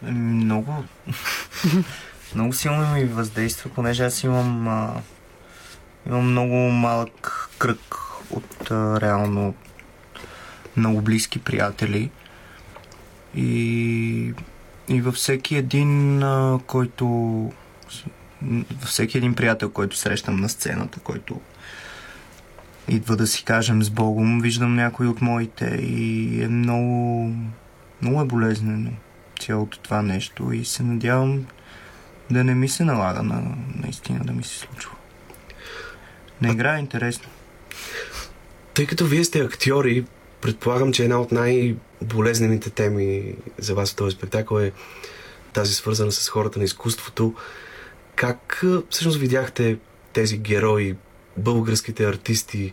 Много... много силно ми въздейства, понеже аз имам, а, имам много малък кръг от а, реално много близки приятели. И, и във всеки един, а, който... във всеки един приятел, който срещам на сцената, който идва да си кажем с Богом, виждам някой от моите и е много... много е болезнено цялото това нещо и се надявам да не ми се налага на, наистина да ми се случва. На игра е интересно. Тъй като вие сте актьори, предполагам, че една от най-болезнените теми за вас в този спектакъл е тази свързана с хората на изкуството. Как всъщност видяхте тези герои, българските артисти,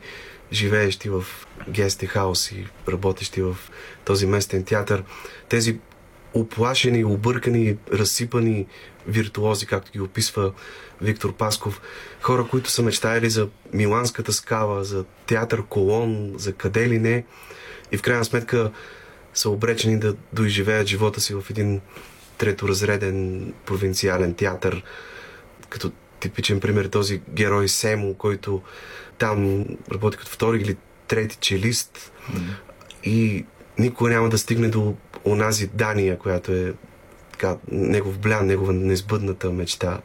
живеещи в гестхаус и работещи в този местен театър, тези оплашени, объркани, разсипани виртуози, както ги описва Виктор Пасков, хора, които са мечтаяли за Миланската скала, за театър Колон, за къде ли не, и в крайна сметка са обречени да доизживеят живота си в един треторазреден провинциален театър, като типичен пример този герой Семо, който там работи като втори или трети челист, mm-hmm. и никога няма да стигне до онази Дания, която е така, негов блян, негова несбъдната мечта.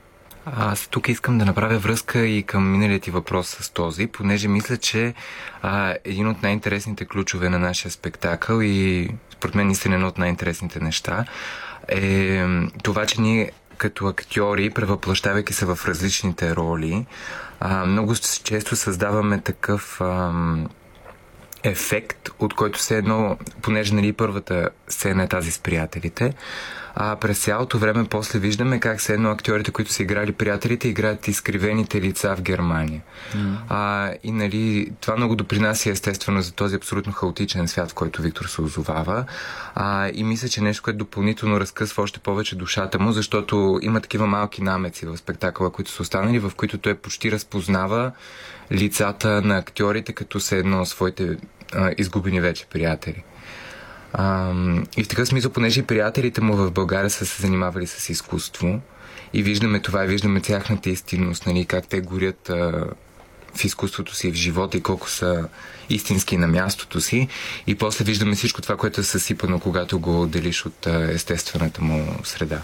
Аз тук искам да направя връзка и към миналият ти въпрос с този, понеже мисля, че а, един от най-интересните ключове на нашия спектакъл и според мен истина едно от най-интересните неща е това, че ние като актьори, превъплъщавайки се в различните роли, а, много често създаваме такъв а, ефект, от който все едно, понеже нали първата сцена е тази с приятелите, а през цялото време после виждаме как все едно актьорите, които са играли приятелите, играят изкривените лица в Германия. Mm. А, и нали, това много допринася естествено за този абсолютно хаотичен свят, в който Виктор се озовава. А, и мисля, че нещо, което допълнително разкъсва още повече душата му, защото има такива малки намеци в спектакъла, които са останали, в които той почти разпознава лицата на актьорите, като все едно своите а, изгубени вече приятели. А, и в такъв смисъл, понеже и приятелите му в България са се занимавали с изкуство и виждаме това, и виждаме тяхната истинност, нали, как те горят а, в изкуството си, в живота и колко са истински на мястото си, и после виждаме всичко това, което е съсипано, когато го отделиш от а, естествената му среда.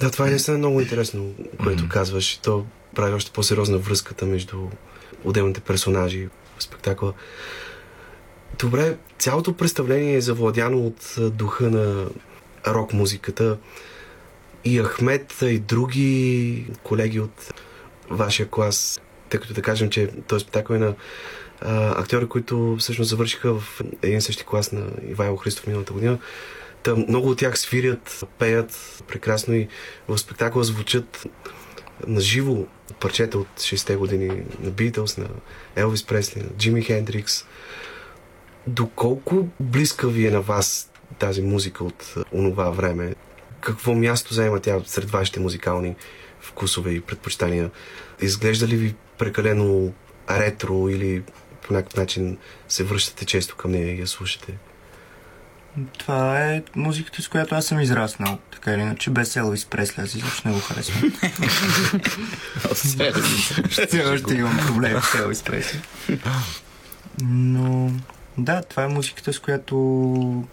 Да, това е наистина много интересно, което mm-hmm. казваш, и то прави още по-сериозна връзката между отделните персонажи в спектакъла. Добре, цялото представление е завладяно от духа на рок-музиката. И Ахмет, и други колеги от вашия клас, тъй като да кажем, че този спектакъл е на а, актьори, които всъщност завършиха в един същи клас на Ивайло Христов миналата година. Та, много от тях свирят, пеят прекрасно и в спектакъла звучат на живо парчета от шестте години на Beatles, на Елвис Пресли, на Джими Хендрикс. Доколко близка ви е на вас тази музика от онова време? Какво място заема тя сред вашите музикални вкусове и предпочитания? Изглежда ли ви прекалено ретро или по някакъв начин се връщате често към нея и я слушате? Това е музиката, с която аз съм израснал, така или иначе, без Елвис Пресли, аз изобщо не го харесвам. Все още имам проблем с Елвис Пресли. Но да, това е музиката, с която,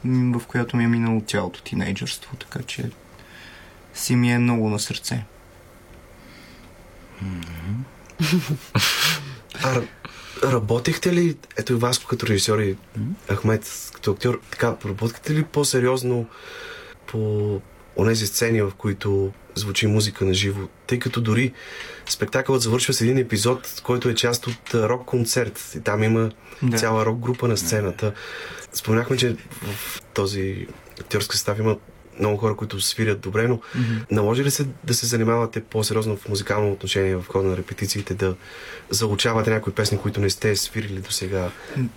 в която ми е минало цялото тинейджърство, така че си ми е много на сърце. А работихте ли, ето и Васко като режисьор и Ахмет като актьор, така, работкате ли по-сериозно по онези сцени, в които звучи музика на живо? Тъй като дори спектакълът завършва с един епизод, който е част от рок-концерт. И там има да. цяла рок-група на сцената. Спомняхме, че в този актьорски състав има много хора, които свирят добре, но mm-hmm. наложи ли се да се занимавате по-сериозно в музикално отношение в хода на репетициите, да заучавате някои песни, които не сте свирили досега,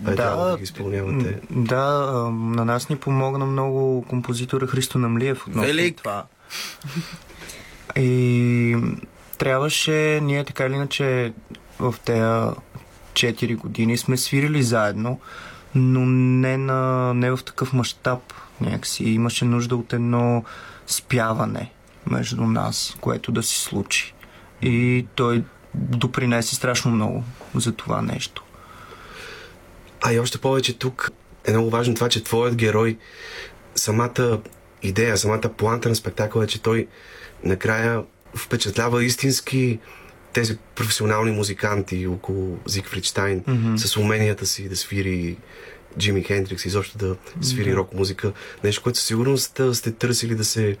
а е да, да ги изпълнявате? Да, на нас ни помогна много композитора Христо Намлиев относно Велик. Това. И трябваше, ние така или иначе в тези четири години сме свирили заедно, но не, на, не в такъв мащаб. Някакси имаше нужда от едно спяване между нас, което да се случи. И той допринесе страшно много за това нещо. А и още повече тук е много важно това, че твоят герой, самата идея, самата планта на спектакъла е, че той накрая впечатлява истински тези професионални музиканти около Зигфрид Щайн, mm-hmm. с уменията си да свири Джими Хендрикс, изобщо да свири mm-hmm. рок-музика. Нещо, което със сигурност сте търсили да се,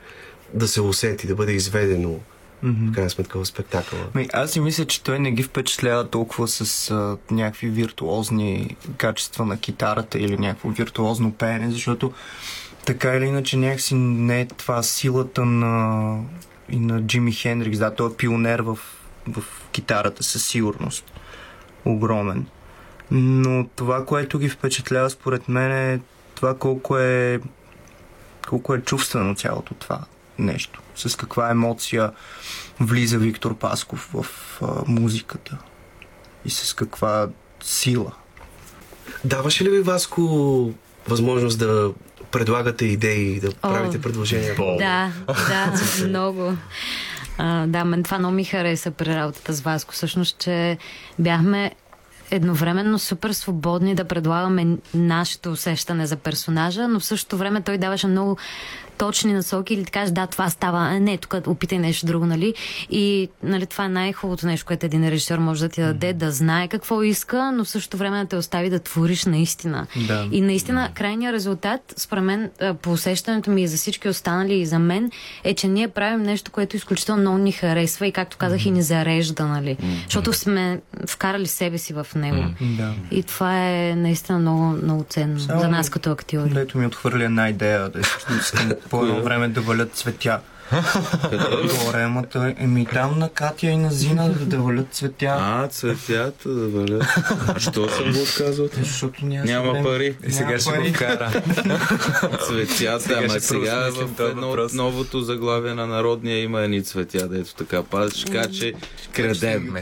да се усети, да бъде изведено mm-hmm. в крайна сметка в спектакъла. Ами, аз си мисля, че той не ги впечатлява толкова с а, някакви виртуозни качества на китарата или някакво виртуозно пеене, защото така или иначе някакси не е това силата на, и на Джими Хендрикс. Да, той е пионер в, в китарата със сигурност. Огромен. Но това, което ги впечатлява според мен е това колко е, колко е чувствено цялото това нещо. С каква емоция влиза Виктор Пасков в а, музиката и с каква сила. Даваше ли ви, Васко, възможност да предлагате идеи, да О, правите предложения? Да, да, много. А, да, мен това много ми хареса при работата с Васко. Всъщност, че бяхме едновременно супер свободни да предлагаме нашето усещане за персонажа, но в същото време той даваше много точни насоки или да кажеш, да, това става, а не, тук опитай нещо друго, нали? И нали, това е най-хубавото нещо, което един режисьор може да ти даде, да знае какво иска, но в същото време да те остави да твориш наистина. Да. И наистина крайният резултат, според мен, по усещането ми и за всички останали и за мен, е, че ние правим нещо, което изключително много ни харесва и, както казах, mm-hmm. и ни зарежда, нали? Mm-hmm. Защото сме вкарали себе си в него. Mm-hmm. И това е наистина много, много ценно Само за нас като актьори. Дето ми отхвърля една идея, да искам по едно време да валят цветя. Горемата еми там на Катя и на Зина да валят цветя. А, цветята да валят. Що съм го отказал? Защото няма пари. И сега ще го вкара. Цветята, ама сега в едно от новото заглавие на Народния има едни цветя, дето така пазиш, така че крадем.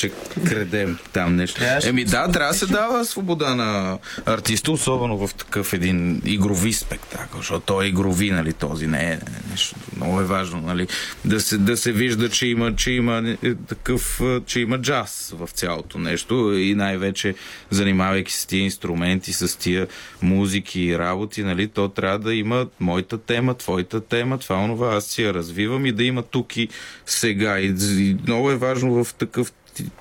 Ще крадем там нещо. Еми да, трябва да се дава свобода на артиста, особено в такъв един игрови спектакъл, защото той е игрови, нали, този не е нещо. Много е важно, нали? Да се, да се вижда, че има, че има такъв, че има джаз в цялото нещо и най-вече занимавайки се с тия инструменти, с тия музики и работи, нали? То трябва да има моята тема, твоята тема, това онова, аз си я развивам и да има тук и сега. И, и много е важно в такъв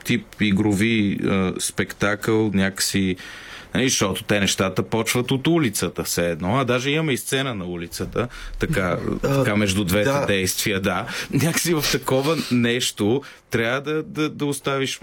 тип игрови а, спектакъл някакси Нали, защото те нещата почват от улицата все едно, а даже имаме и сцена на улицата, така, така между двете да. действия, да. Някакси в такова нещо трябва да, да, да оставиш,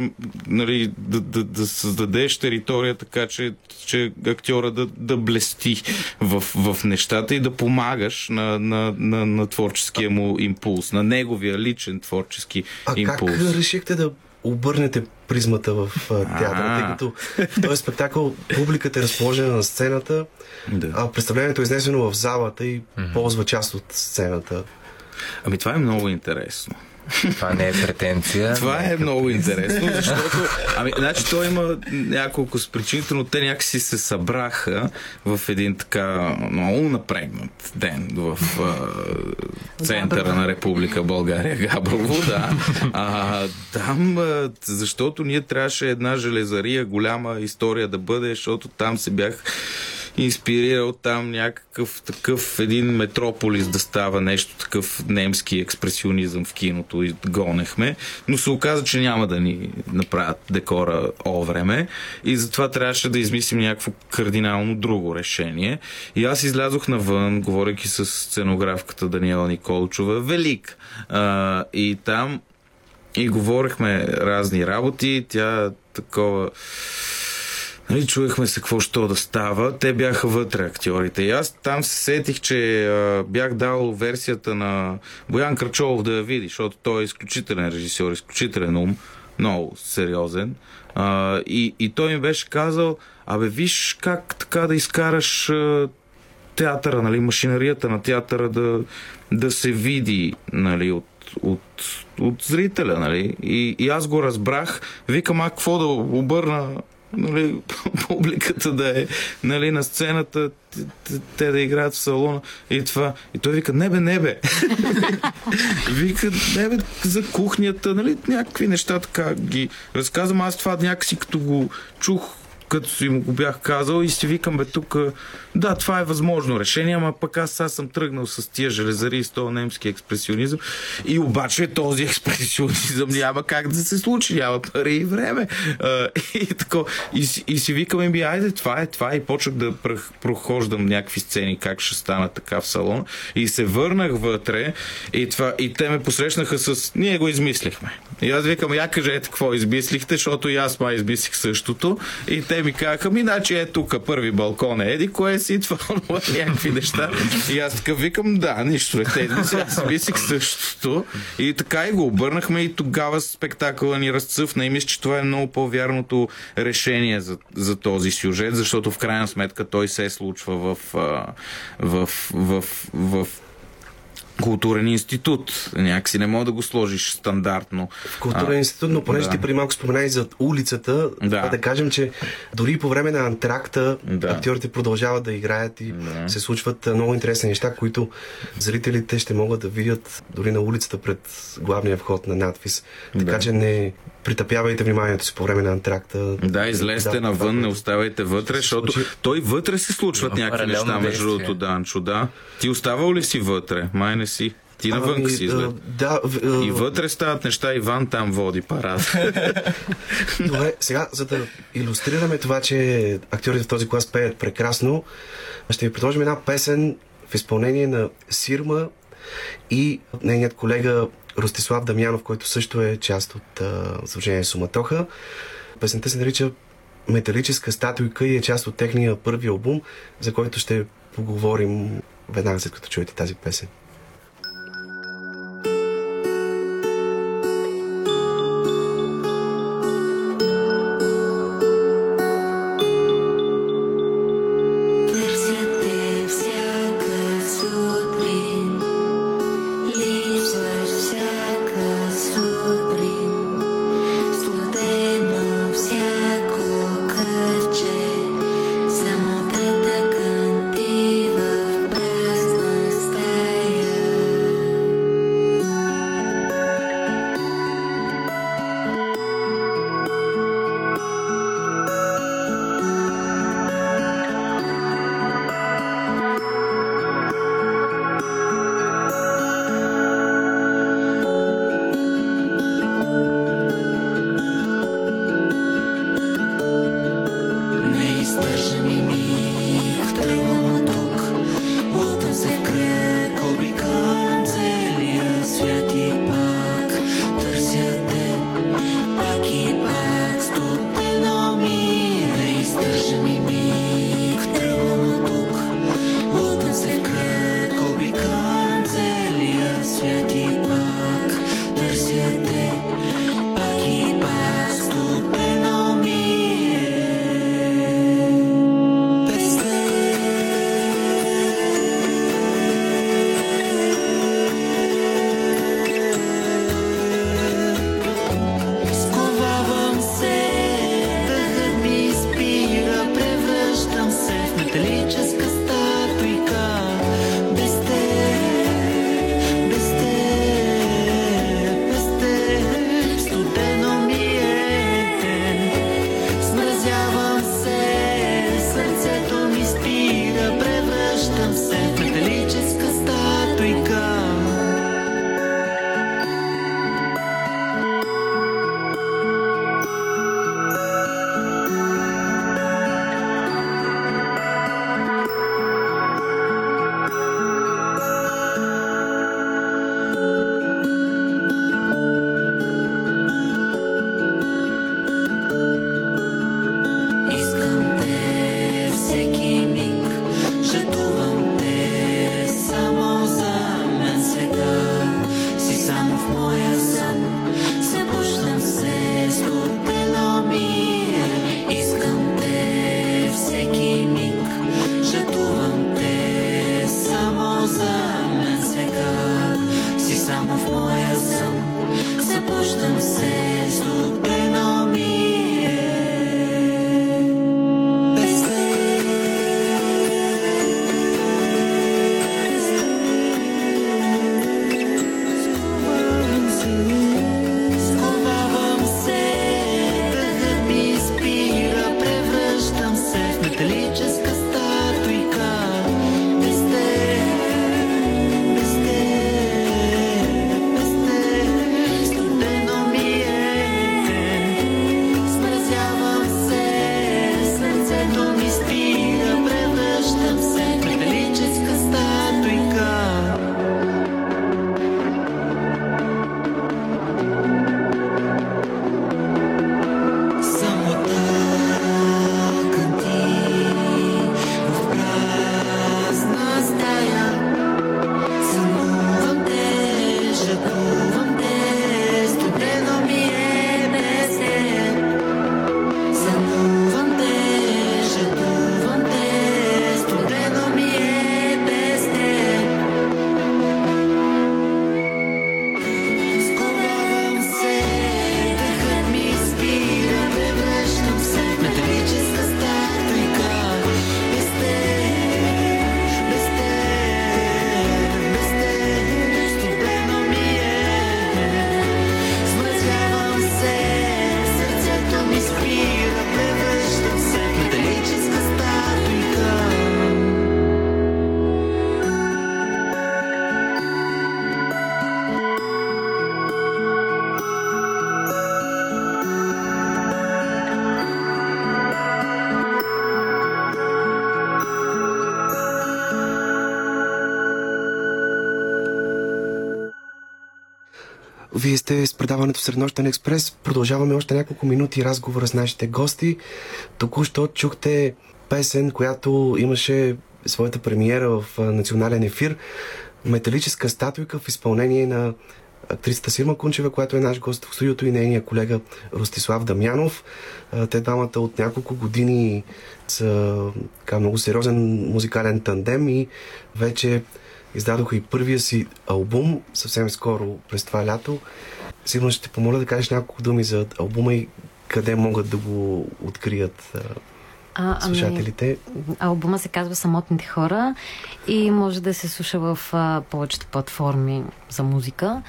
нали, да, да, да създадеш територия така, че, че актьора да, да блести в, в нещата и да помагаш на, на, на, на творческия му импулс, на неговия личен творчески а импулс. А как решихте да обърнете призмата в театъра, тъй като в този спектакъл публиката е разположена на сцената, да. а представлението е изнесено в залата и mm-hmm. ползва част от сцената. Ами това е много интересно. Това не е претенция. Това е, е много интересно, защото ами, значи, той има няколко причини, но те някакси се събраха в един така много напрегнат ден в а, центъра на Република България, Габрово, да. А, там, а, защото ние трябваше една железария, голяма история да бъде, защото там се бях инспирирал там някакъв такъв един метрополис да става нещо, такъв немски експресионизъм в киното и гонехме, но се оказа, че няма да ни направят декора овреме и затова трябваше да измислим някакво кардинално друго решение и аз излязох навън, говорейки с сценографката Даниела Николчова, велик, а, и там и говорихме разни работи, тя такова... Нали, чуехме се какво ще да става. Те бяха вътре актьорите. И аз там се сетих, че а, бях дал версията на Боян Крачолов да я види, защото той е изключителен режисьор, изключителен ум, много сериозен. А, и, и той ми беше казал, абе виж как така да изкараш а, театъра, нали, машинарията на театъра да, да се види, нали, от От, от зрителя, нали? И, и аз го разбрах, викам, а какво да обърна, нали, публиката да е, нали, на сцената, те, те да играят в салона и това. И той вика, не бе, не бе. Вика, не бе, за кухнята, нали, някакви неща така ги разказвам. Аз това някакси като го чух, като си му го бях казал и си викам, бе, тук, да, това е възможно решение, ама пък аз сега съм тръгнал с тия железари и с този немски експресионизъм и обаче този експресионизъм няма как да се случи, няма пари и време. А, и, тако, и, и си викам, би, айде, това е, това е. И почнах да прохождам някакви сцени, как ще стана така в салон. И се върнах вътре и, това, и те ме посрещнаха с, ние го измислихме. И аз викам, я кажете какво измислихте, защото и аз ма измислих същото. И те ми казаха, ми, значи е тук, първи балкон е еди, кое си, това е някакви неща. И аз така викам, да, нищо е тези, аз мислих същото. И така и го обърнахме и тогава спектакъла ни разцъфна и мисля, че това е много по-вярното решение за, за този сюжет, защото в крайна сметка той се случва в, в, в, в, в културен институт. Някакси не мога да го сложиш стандартно. В културен а, институт, но понеже да. ти преди малко споменай за улицата, да. да кажем, че дори по време на антракта да. актьорите продължават да играят и да. се случват много интересни неща, които зрителите ще могат да видят дори на улицата пред главния вход на надпис. Така да. че не... притъпявайте вниманието си по време на антракта. Да, излезте да, навън, да, не оставайте вътре, защото той вътре се случват да, някакви неща, между другото, Данчо, да. Ти оставал ли си вътре? Май не си. Ти навън си излез. Да, и вътре стават неща, Иван там води парад. Добре, сега, за да илюстрираме това, че актьорите в този клас пеят прекрасно, ще ви предложим една песен в изпълнение на Сирма и нейният колега Ростислав Дамянов, който също е част от а, сдружение Суматоха. Песента се нарича Металическа статуйка и е част от техния първи албум, за който ще поговорим веднага след като чуете тази песен. Вие сте с предаването Среднощен експрес. Продължаваме още няколко минути разговора с нашите гости. Току-що чухте песен, която имаше своята премиера в национален ефир. Металическа статуйка в изпълнение на актрисата Сирма Кунчева, която е наш гост в студиото, и нейния колега Ростислав Дамянов. Те двамата от няколко години са така много сериозен музикален тандем и вече издадоха и първия си албум съвсем скоро през това лято. Сигурно ще те помоля да кажеш няколко думи за албума и къде могат да го открият а, слушателите. Ами, албума се казва Самотните хора и може да се слуша в а, повечето платформи за музика.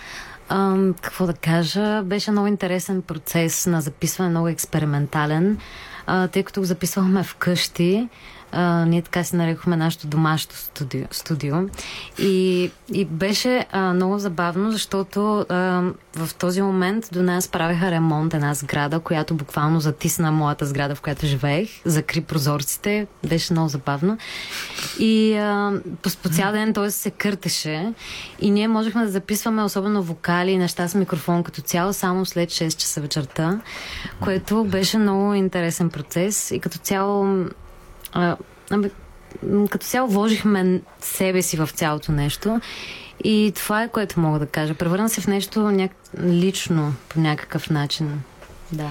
А, какво да кажа? Беше много интересен процес на записване, много експериментален, а, тъй като го записвахме вкъщи. Uh, ние така си нарекохме нашето домашно студио, студио. И, и беше uh, много забавно, защото uh, в този момент до нас правиха ремонт една сграда, която буквално затисна моята сграда, в която живеех, закри прозорците, беше много забавно. И uh, по цял ден той се къртеше и ние можехме да записваме особено вокали и неща с микрофон като цяло само след шест часа вечерта, което беше много интересен процес и като цяло А, абе, като цяло вложихме себе си в цялото нещо и това е, което мога да кажа. Превърна се в нещо ня... лично по някакъв начин. Да.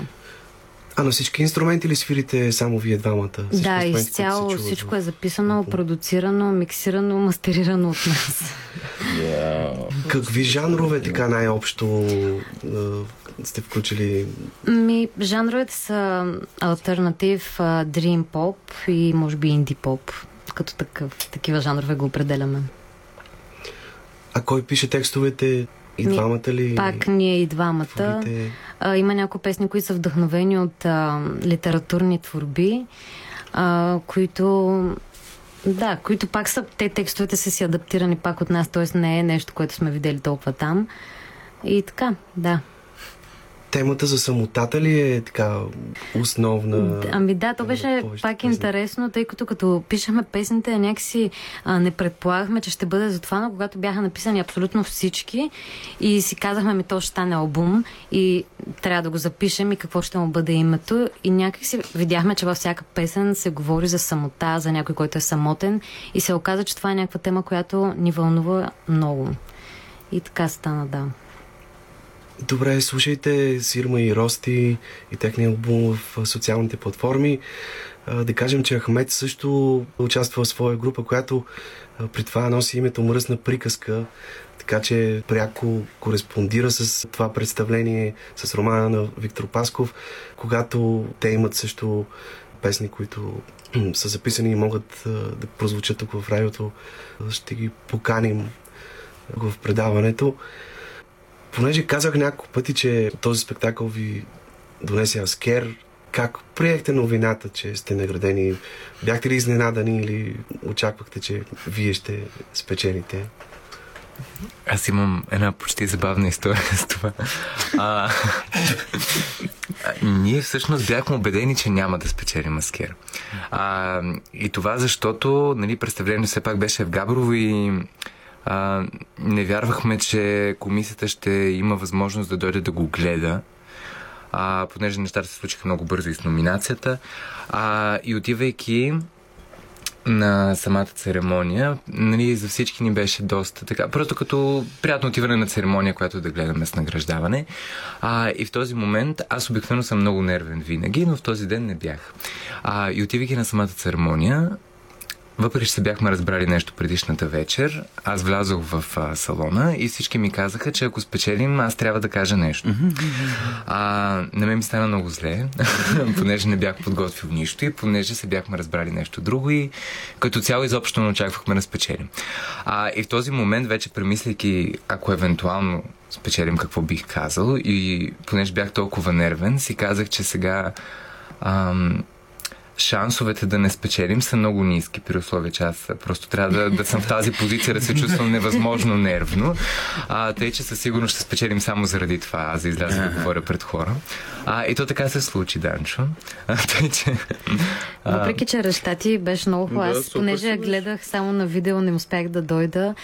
А на всички инструменти ли свирите само вие двамата? Всички да, изцяло всичко е записано, продуцирано, миксирано, мастерирано от нас. Yeah. Какви жанрове така най-общо сте включили? Ми, жанровете са алтернатив, дрим поп и може би инди поп. Като такъв, такива жанрове го определяме. А кой пише текстовете? И ми, двамата ли? Пак ние и двамата. А, има някои песни, които са вдъхновени от а, литературни творби, а, които да, които пак са, те текстовете са си адаптирани пак от нас, т.е. не е нещо, което сме видели толкова там. И така, да. Темата за самотата ли е така основна? Ами да, то беше пак интересно, тъй като като пишехме песните, някакси а, не предполагахме, че ще бъде за това, но когато бяха написани абсолютно всички и си казахме, ми то ще стане албум и трябва да го запишем и какво ще му бъде името, и някакси видяхме, че във всяка песен се говори за самота, за някой, който е самотен, и се оказа, че това е някаква тема, която ни вълнува много. И така стана, да. Добре, слушайте Сирма и Рости и техния албум в социалните платформи. Да кажем, че Ахмет също участва в своя група, която при това носи името Мръсна приказка, така че пряко кореспондира с това представление, с романа на Виктор Пасков, когато те имат също песни, които са записани и могат да прозвучат тук в радиото. Ще ги поканим в предаването. Понеже казах няколко пъти, че този спектакъл ви донесе Аскер, как приехте новината, че сте наградени? Бяхте ли изненадани или очаквахте, че вие ще спечелите? Аз имам една почти забавна история с това. А, ние всъщност бяхме убедени, че няма да спечелим Аскер. А, и това защото, нали, представлението все пак беше в Габрово и А, не вярвахме, че комисията ще има възможност да дойде да го гледа, а, понеже нещата се случиха много бързо и с номинацията. А, и отивайки на самата церемония, нали, за всички ни беше доста така, просто като приятно отиване на церемония, която да гледаме с награждаване. А, и в този момент, аз обикновено съм много нервен винаги, но в този ден не бях. А, и отивайки на самата церемония, въпреки че се бяхме разбрали нещо предишната вечер, аз влязох в а, салона и всички ми казаха, че ако спечелим, аз трябва да кажа нещо. А, на мен ми стана много зле, понеже не бях подготвил нищо и понеже се бяхме разбрали нещо друго и като цяло изобщо не очаквахме да спечелим. А, и в този момент вече премисляйки, ако евентуално спечелим, какво бих казал, и понеже бях толкова нервен, си казах, че сега Ам, шансовете да не спечелим са много ниски, при условие, че аз просто трябва да, да съм в тази позиция, да се чувствам невъзможно нервно. А, тъй, че със сигурност ще спечелим само заради това. Аз изляза да говоря пред хора. А, и то така се случи, Данчо. А, тъй, че, а... Въпреки, че ръща ти беше много хубав, да, понеже я гледах само на видео, не успях да дойда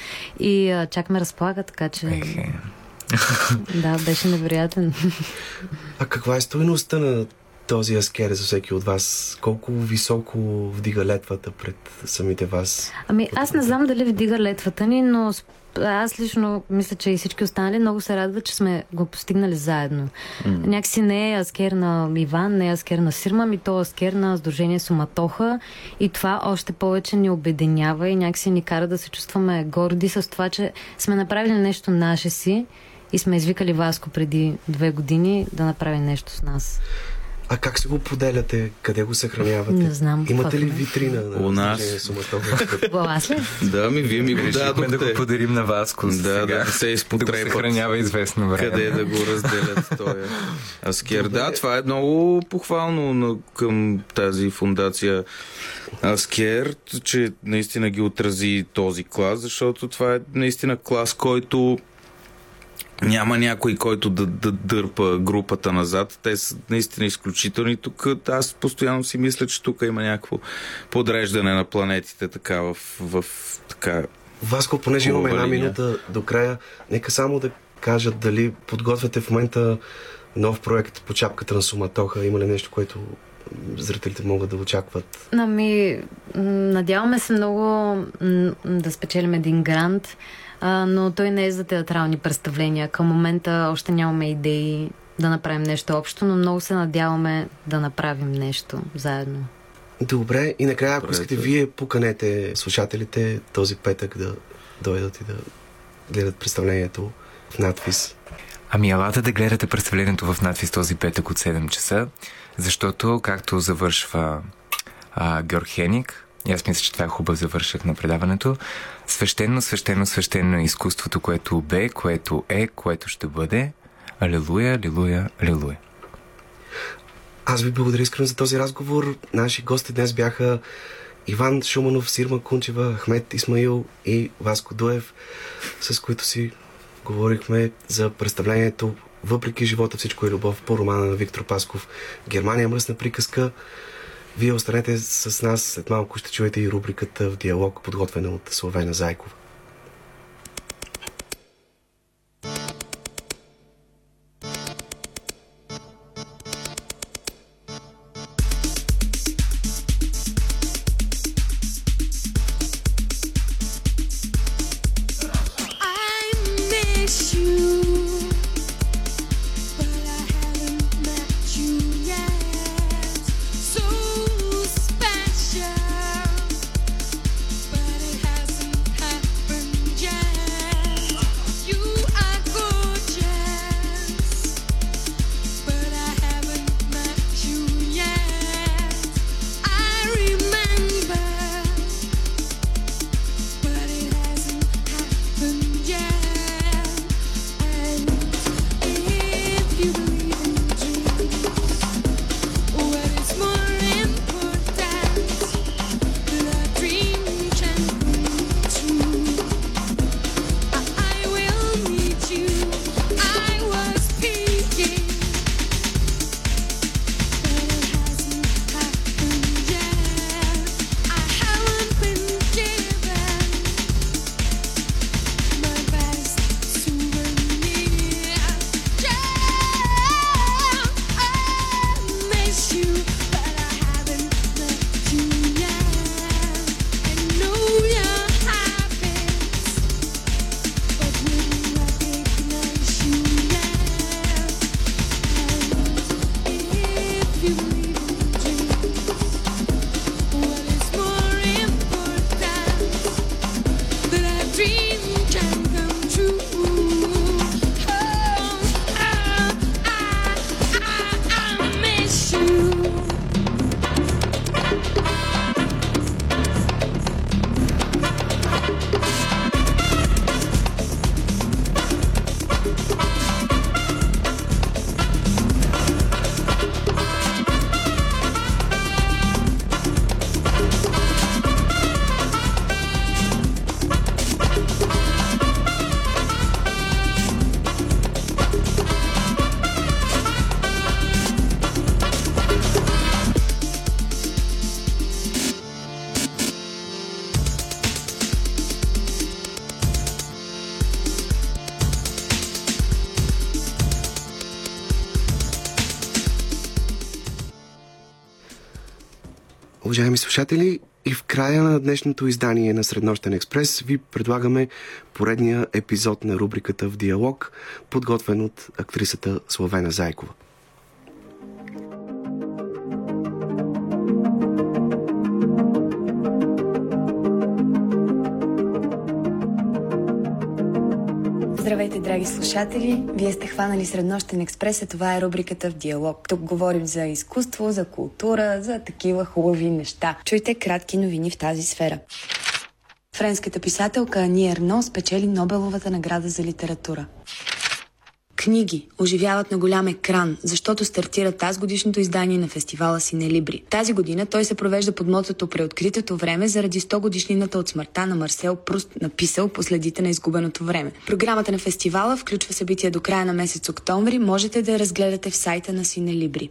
и а, чак ме разплага, така че... Ехе. Да, беше невероятен. А каква е стойността на този Аскер за всеки от вас? Колко високо вдига летвата пред самите вас? Ами аз не знам дали вдига летвата ни, но аз лично мисля, че и всички останали много се радват, че сме го постигнали заедно. Mm. Някакси не е Аскер на Иван, не е Аскер на Сирма, ми то е Аскер на сдружение Суматоха и това още повече ни обединява и някакси ни кара да се чувстваме горди с това, че сме направили нещо наше си и сме извикали Васко преди две години да направи нещо с нас. А как се го поделяте? Къде го съхранявате? Не знам. Имате ли витрина на у нас? Аз ли? Да, ми вие ми го дадохте. Да го подарим на вас. Да, да се изпотрепат. Да го съхранява известно време. Къде да го разделят този Аскер. Да, това е много похвално към тази фундация Аскер, че наистина ги отрази този клас, защото това е наистина клас, който няма някой, който да, да дърпа групата назад. Те са наистина изключителни. Тук аз постоянно си мисля, че тук има някакво подреждане на планетите така в, в така... Васко, понеже имаме една минута до края, нека само да кажат дали подготвяте в момента нов проект по чапката на Суматоха. Има ли нещо, което зрителите могат да очакват? Ами, надяваме се много да спечелим един грант, А, но той не е за театрални представления. Към момента още нямаме идеи да направим нещо общо, но много се надяваме да направим нещо заедно. Добре, и накрая, ако искате, вие поканете слушателите този петък да дойдат и да гледат представлението в Натфиз. Ами елате да гледате представлението в Натфиз този петък от седем часа, защото както завършва а, Георг Хеник, и аз мисля, че това е хубав завършък на предаването. Свещено, свещено, свещено е изкуството, което бе, което е, което ще бъде. Алелуя, алелуя, алелуя. Аз ви благодаря искрено за този разговор. Наши гости днес бяха Иван Шуманов, Сирма Кунчева, Ахмет Исмаил и Васко Дуев, с които си говорихме за представлението Въпреки живота, всичко е любов по романа на Виктор Пасков "Германия, мръсна приказка". Вие останете с нас, след малко ще чуете и рубриката в диалог, подготвена от Славена Зайкова. Уважаеми слушатели, и в края на днешното издание на Среднощен експрес ви предлагаме поредния епизод на рубриката В диалог, подготвен от актрисата Славена Зайкова. Здравейте, драги слушатели! Вие сте хванали Среднощен експрес, а това е рубриката В диалог. Тук говорим за изкуство, за култура, за такива хубави неща. Чуйте кратки новини в тази сфера. Френската писателка Ани Ерно спечели Нобеловата награда за литература. Книги оживяват на голям екран, защото стартира тази годишното издание на фестивала Синелибри. Тази година той се провежда под мотото "Преоткритото време" заради сто годишнината от смъртта на Марсел Пруст, написал "Последите на изгубеното време". Програмата на фестивала включва събития до края на месец октомври. Можете да я разгледате в сайта на Синелибри.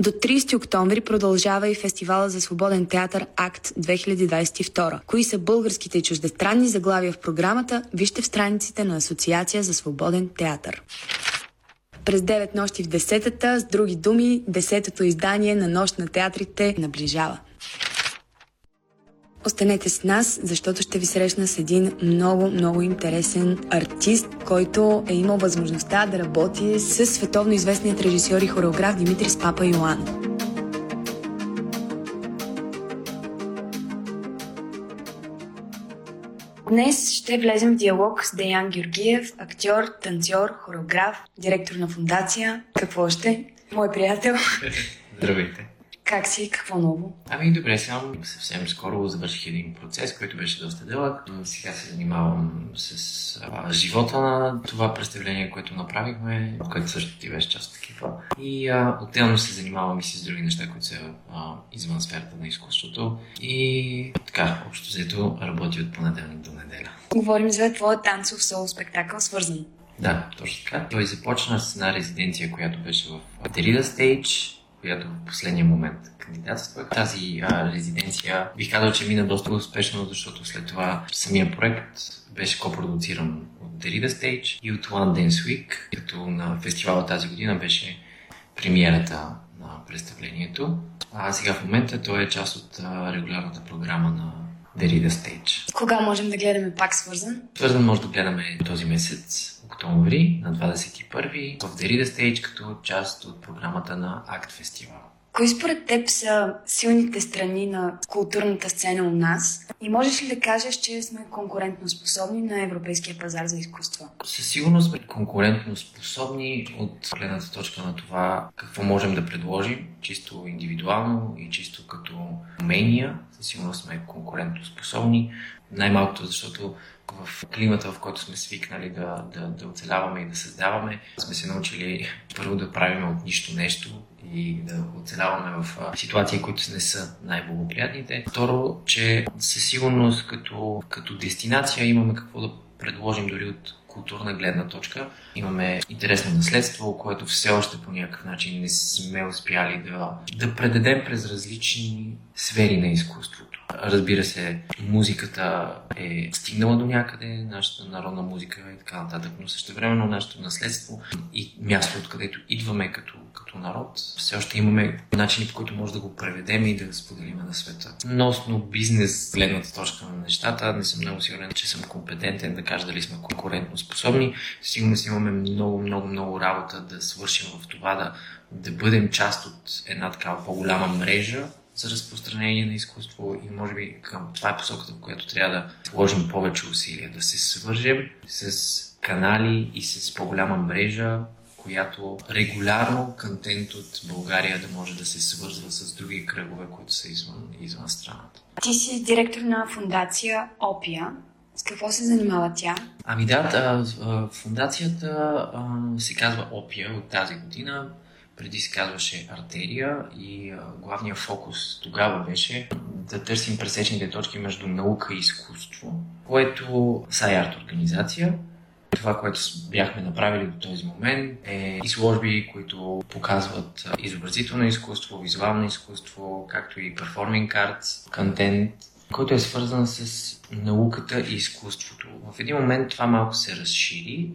До тридесети октомври продължава и фестивала за свободен театър Акт две хиляди двадесет и втора. Кои са българските и чуждестранни заглавия в програмата, вижте в страниците на Асоциация за свободен театър. През девет нощи в десетата, с други думи, десетото издание на Нощ на театрите наближава. Останете с нас, защото ще ви срещна с един много, много интересен артист, който е имал възможността да работи с световно известният режисьор и хореограф Димитрис Папа Йоан. Днес ще влезем в диалог с Деян Георгиев, актьор, танцор, хореограф, директор на фондация. Какво ще? Мой приятел. Здравейте. Как си? Какво ново? Ами добре, съм съвсем скоро завърших един процес, който беше доста дълъг. Сега се занимавам с а, живота на това представление, което направихме, което също ти беше част от екипа. И а, отделно се занимавам и с други неща, които са а, извън сферата на изкуството. И така, общо взето работи от понеделник до неделя. Говорим за твоя танцов соло спектакъл "Свързан". Да, точно така. Той започна с една резиденция, която беше в Derrida Stage, която в последния момент кандидатствах. Тази а, резиденция бих казал, че мина доста успешно, защото след това самия проект беше копродуциран от Derrida Stage и от One Dance Week, като на фестивала тази година беше премиерата на представлението. А сега в момента той е част от а, регулярната програма на Derrida Stage. Кога можем да гледаме пак "Свързан"? "Свързан" може да гледаме този месец, октомври, на двадесет и първи, в Derrida Stage, като част от програмата на Акт фестивал. Кои според теб са силните страни на културната сцена у нас? И можеш ли да кажеш, че сме конкурентно способни на европейския пазар за изкуства? Със сигурност сме конкурентно способни от гледната точка на това какво можем да предложим, чисто индивидуално и чисто като умения. Със сигурност сме конкурентно способни. Най-малкото, защото в климата, в който сме свикнали да, да, да оцеляваме и да създаваме, сме се научили първо да правим от нищо нещо и да оцеляваме в ситуации, които не са най-благоприятните. Второ, че със сигурност като, като дестинация имаме какво да предложим дори от културна гледна точка. Имаме интересно наследство, което все още по някакъв начин не сме успяли да, да предадем през различни сфери на изкуството. Разбира се, музиката е стигнала до някъде, нашата народна музика и така нататък, но същевременно нашето наследство и място, откъдето идваме като, като народ, все още имаме начини, по които може да го преведем и да споделим на света. Носно бизнес гледната точка на нещата, не съм много сигурен, че съм компетентен да кажа дали сме конкурентно способни. Сигурно си имаме много, много, много работа да свършим в това, да, да бъдем част от една такава по-голяма мрежа за разпространение на изкуство и може би към това е посоката, в която трябва да вложим повече усилия, да се свържем с канали и с по-голяма мрежа, която регулярно контент от България да може да се свързва с други кръгове, които са извън, извън страната. Ти си директор на фондация Опия. С какво се занимава тя? Ами да, да фондацията се казва Опия от тази година. Преди се казваше Артерия и а, главният фокус тогава беше да търсим пресечните точки между наука и изкуство, което са и арт-организация. Това, което бяхме направили до този момент е изложби, които показват изобразително изкуство, визуално изкуство, както и перформинг артс, контент, който е свързан с науката и изкуството. В един момент това малко се разшири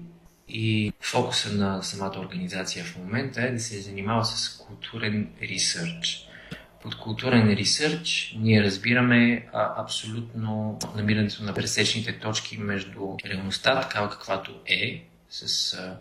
и фокуса на самата организация в момента е да се занимава с културен ресърч. Под културен ресърч ние разбираме а, абсолютно намирането на пресечните точки между реалността, такава каквато е, с а,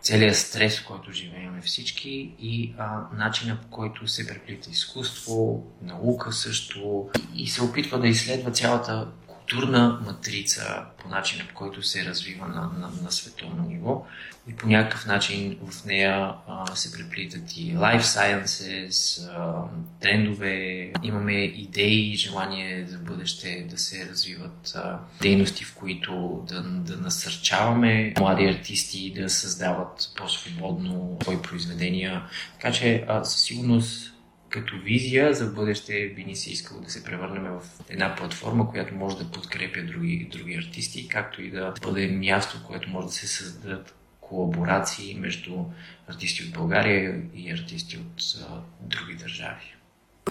целият стрес, в който живеем всички, и а, начина, по който се преплита изкуство, наука също, и, и се опитва да изследва цялата културна матрица по начина, по който се развива на, на, на световно ниво, и по някакъв начин в нея а, се преплитат и life sciences, а, трендове. Имаме идеи и желание за бъдеще да се развиват а, дейности, в които да, да насърчаваме млади артисти да създават по-свободно свои произведения. Така че а, със сигурност като визия за бъдеще би ни се искало да се превърнем в една платформа, която може да подкрепя други, други артисти, както и да бъде място, което може да се създадат колаборации между артисти от България и артисти от а, други държави.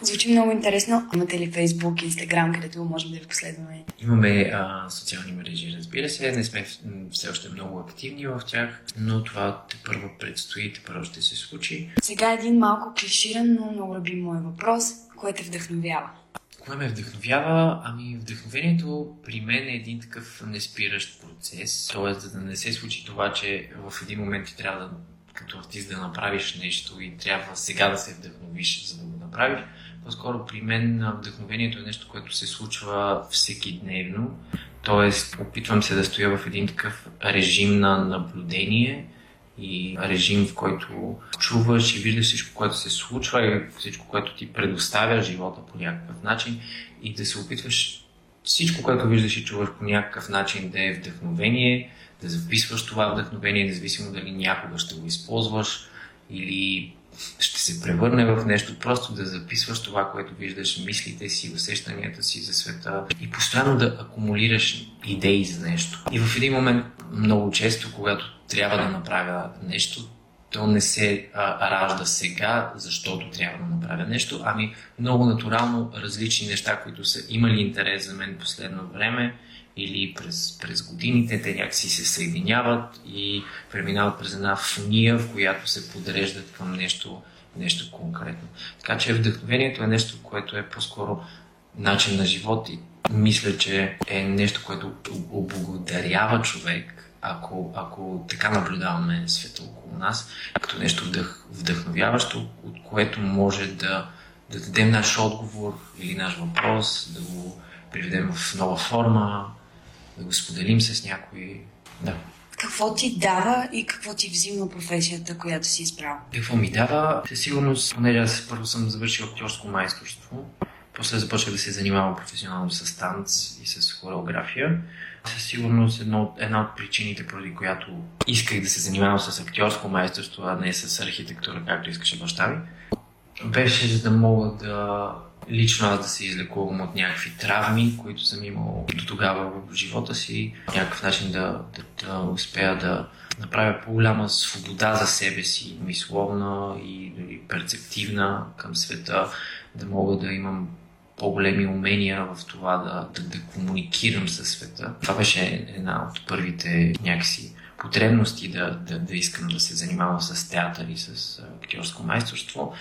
Звучи много интересно. Имате ли Фейсбук, Инстаграм, където можем да ви последваме? Имаме а, социални мрежи, разбира се. Не сме все още много активни в тях, но това тепърва предстои, тепърва ще се случи. Сега един малко клиширан, но много любим мой въпрос. Кое те вдъхновява? Кое ме вдъхновява? Ами вдъхновението при мен е един такъв неспиращ процес. Тоест да не се случи това, че в един момент ти трябва да, като артист, да направиш нещо и трябва сега да се вдъхновиш, за да го направиш. По-скоро при мен вдъхновението е нещо, което се случва всеки дневно. Тоест, опитвам се да стоя в един такъв режим на наблюдение и режим, в който чуваш и виждаш всичко, което се случва, и всичко, което ти предоставя живота по някакъв начин, и да се опитваш всичко, което виждаш и чуваш, по някакъв начин да е вдъхновение, да записваш това вдъхновение, независимо дали някога ще го използваш или ще се превърне в нещо, просто да записваш това, което виждаш, мислите си, усещанията си за света, и постоянно да акумулираш идеи за нещо. И в един момент, много често, когато трябва да направя нещо, то не се а, ражда сега, защото трябва да направя нещо, ами много натурално различни неща, които са имали интерес за мен последно време или през, през годините, те някакси се съединяват и преминават през една фуния, в която се подреждат към нещо, нещо конкретно. Така че вдъхновението е нещо, което е по-скоро начин на живот, и мисля, че е нещо, което облагодарява човек, Ако, ако така наблюдаваме света около нас, като нещо вдъх, вдъхновяващо, от което може да, да дадем наш отговор или наш въпрос, да го приведем в нова форма, да го споделим с някой. Да. Какво ти дава и какво ти взима професията, която си избрал? Какво ми дава? Със сигурност, понеже аз първо съм завършил актьорско майсторство, после започнах да се занимавам професионално с танц и с хореография. Със сигурност една от, една от причините, поради която исках да се занимавам с актьорско майсторство, а не с архитектура, както искаше баща ми, беше за да мога да лично аз да се излекувам от някакви травми, които съм имал до тогава в живота си, някакъв начин да, да, да успея да направя по-голяма свобода за себе си, мисловна и дори перцептивна към света, да мога да имам по-големи умения в това да, да, да комуникирам със света. Това беше една от първите някакси потребности да, да, да искам да се занимавам с театър и с актьорско майсторство.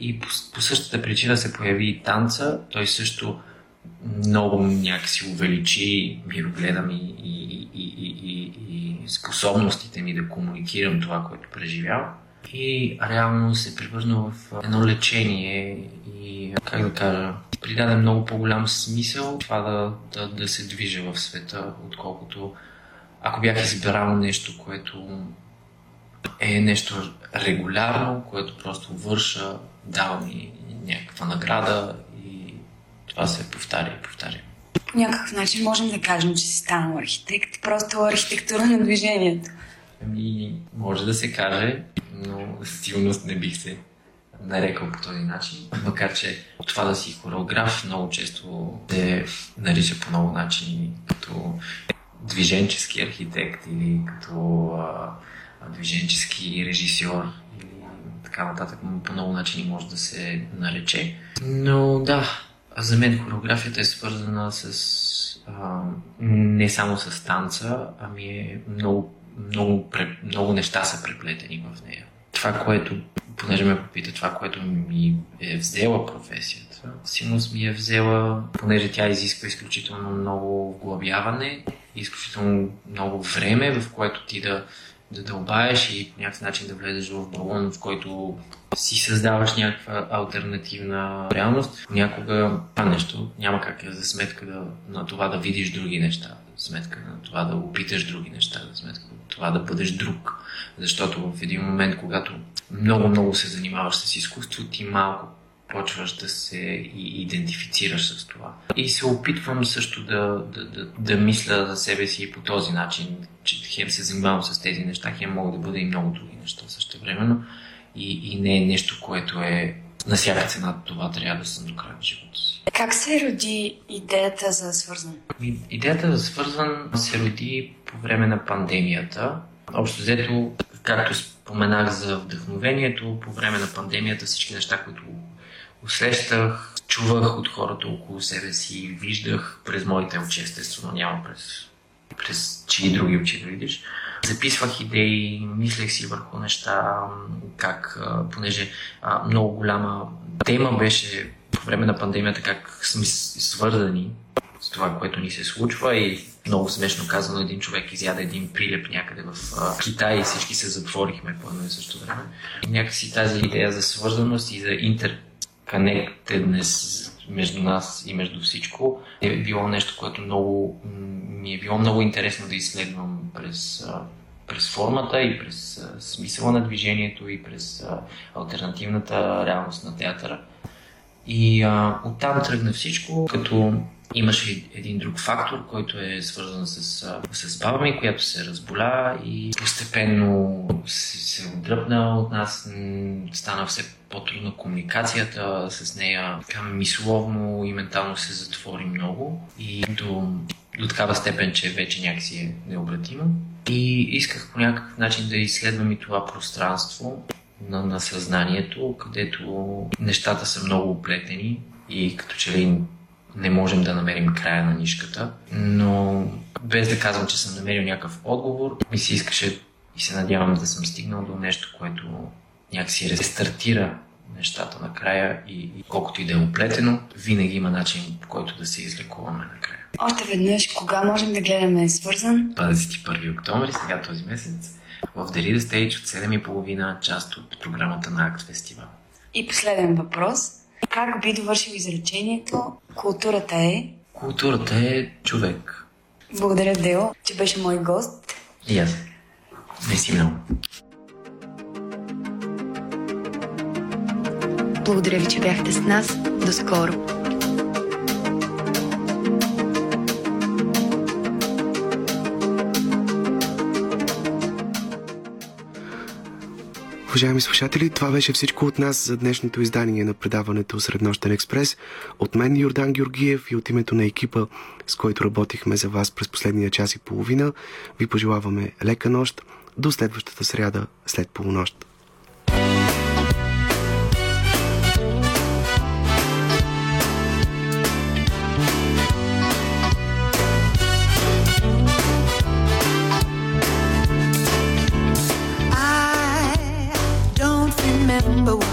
И по, по същата причина се появи и танца. Той също много някакси увеличи мирогледа ми и, и, и, и, и способностите ми да комуникирам това, което преживявам. И реално се превърна в едно лечение и, как да кажа, придаде много по-голям смисъл това да, да, да се движа в света, отколкото ако бях избирал нещо, което е нещо регулярно, което просто върша, дава ми някаква награда, и това се повтаря и повтаря. По някакъв начин можем да кажем, че си станал архитект, просто архитектура на движението. Ами, може да се каже, но със сигурност не бих се нарекал по този начин. Макар че това да си хореограф много често се нарича по много начини, като движенчески архитект или като а, движенчески режисьор или така нататък. По много начини може да се нарече. Но да, за мен хореографията е свързана с а, не само с танца, ами е много Много, много неща са преплетени в нея. Това, което понеже ме попита това, което ми е взела професията. Силност ми е взела, понеже тя изисква изключително много вглъбяване, изключително много време, в което ти да, да дълбаеш и по някакъв начин да влезеш в балон, в който си създаваш някаква алтернативна реалност. Понякога това нещо няма как е за сметка да, на това да видиш други неща, за сметка на това да опиташ други неща, за сметка на това да бъдеш друг. Защото в един момент, когато много-много се занимаваш с изкуство, ти малко почваш да се идентифицираш с това. И се опитвам също да, да, да, да мисля за себе си и по този начин, че хем се занимавам с тези неща, хем мога да бъда и много други неща същевременно. И, и не е нещо, което е на всяка цена това трябва да съм до края на живота си. Как се роди идеята за свързван? Идеята за свързван се роди по време на пандемията. Общо взето, както споменах за вдъхновението, по време на пандемията всички неща, които усещах, чувах от хората около себе си, виждах през моите очи, естествено, няма през, през чии други очи да видиш. Записвах идеи, мислех си върху неща, как, понеже а, много голяма тема беше по време на пандемията, как сме свързани с това, което ни се случва, и много смешно казано, един човек изяда един прилеп някъде в Китай и всички се затворихме по едно и също време. Някакси тази идея за свързаност и за интерконектеднес между нас и между всичко е било нещо, което много, ми е било много интересно да изследвам през, през формата и през смисъла на движението и през алтернативната реалност на театъра. И а, оттам тръгна всичко, като имаше един друг фактор, който е свързан с, с баба ми, която се разболя и постепенно се, се отдръпна от нас, стана все по-трудна комуникацията с нея, така мисловно и ментално се затвори много и до, до такава степен, че вече някакси е необратимо. И исках по някакъв начин да изследвам и това пространство на, на съзнанието, където нещата са много оплетени и като че ли не можем да намерим края на нишката, но без да казвам, че съм намерил някакъв отговор, ми се искаше и се надявам да съм стигнал до нещо, което някакси рестартира нещата накрая и, и колкото и да е оплетено, винаги има начин, по който да се излекуваме накрая. Още веднъж, кога можем да гледаме свързан? двадесет и първи октомври, сега този месец, в Derrida Stage от седем и половина, част от програмата на Акт Фестивал. И последен въпрос. Как би довършил изречението? Културата е... Културата е човек. Благодаря, Део, че беше мой гост. И аз. Мерси много. Благодаря ви, че бяхте с нас. До скоро! Уважаеми слушатели, това беше всичко от нас за днешното издание на предаването Среднощен експрес. От мен, Йордан Георгиев, и от името на екипа, с който работихме за вас през последния час и половина, ви пожелаваме лека нощ до следващата сряда след полунощ. But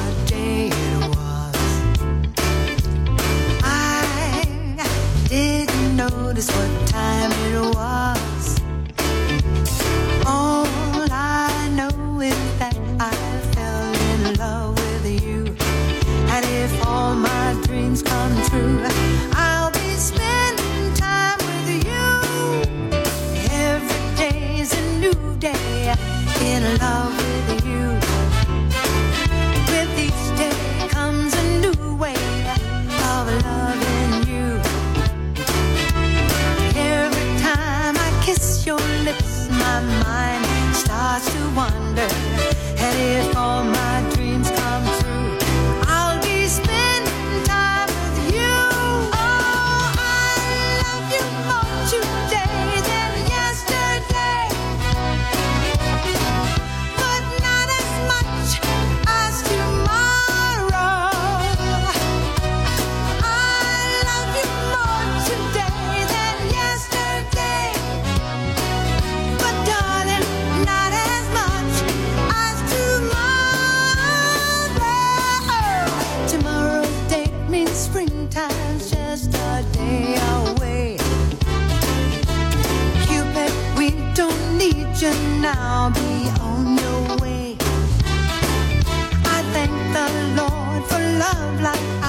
future now, be on your way. I thank the Lord for love like I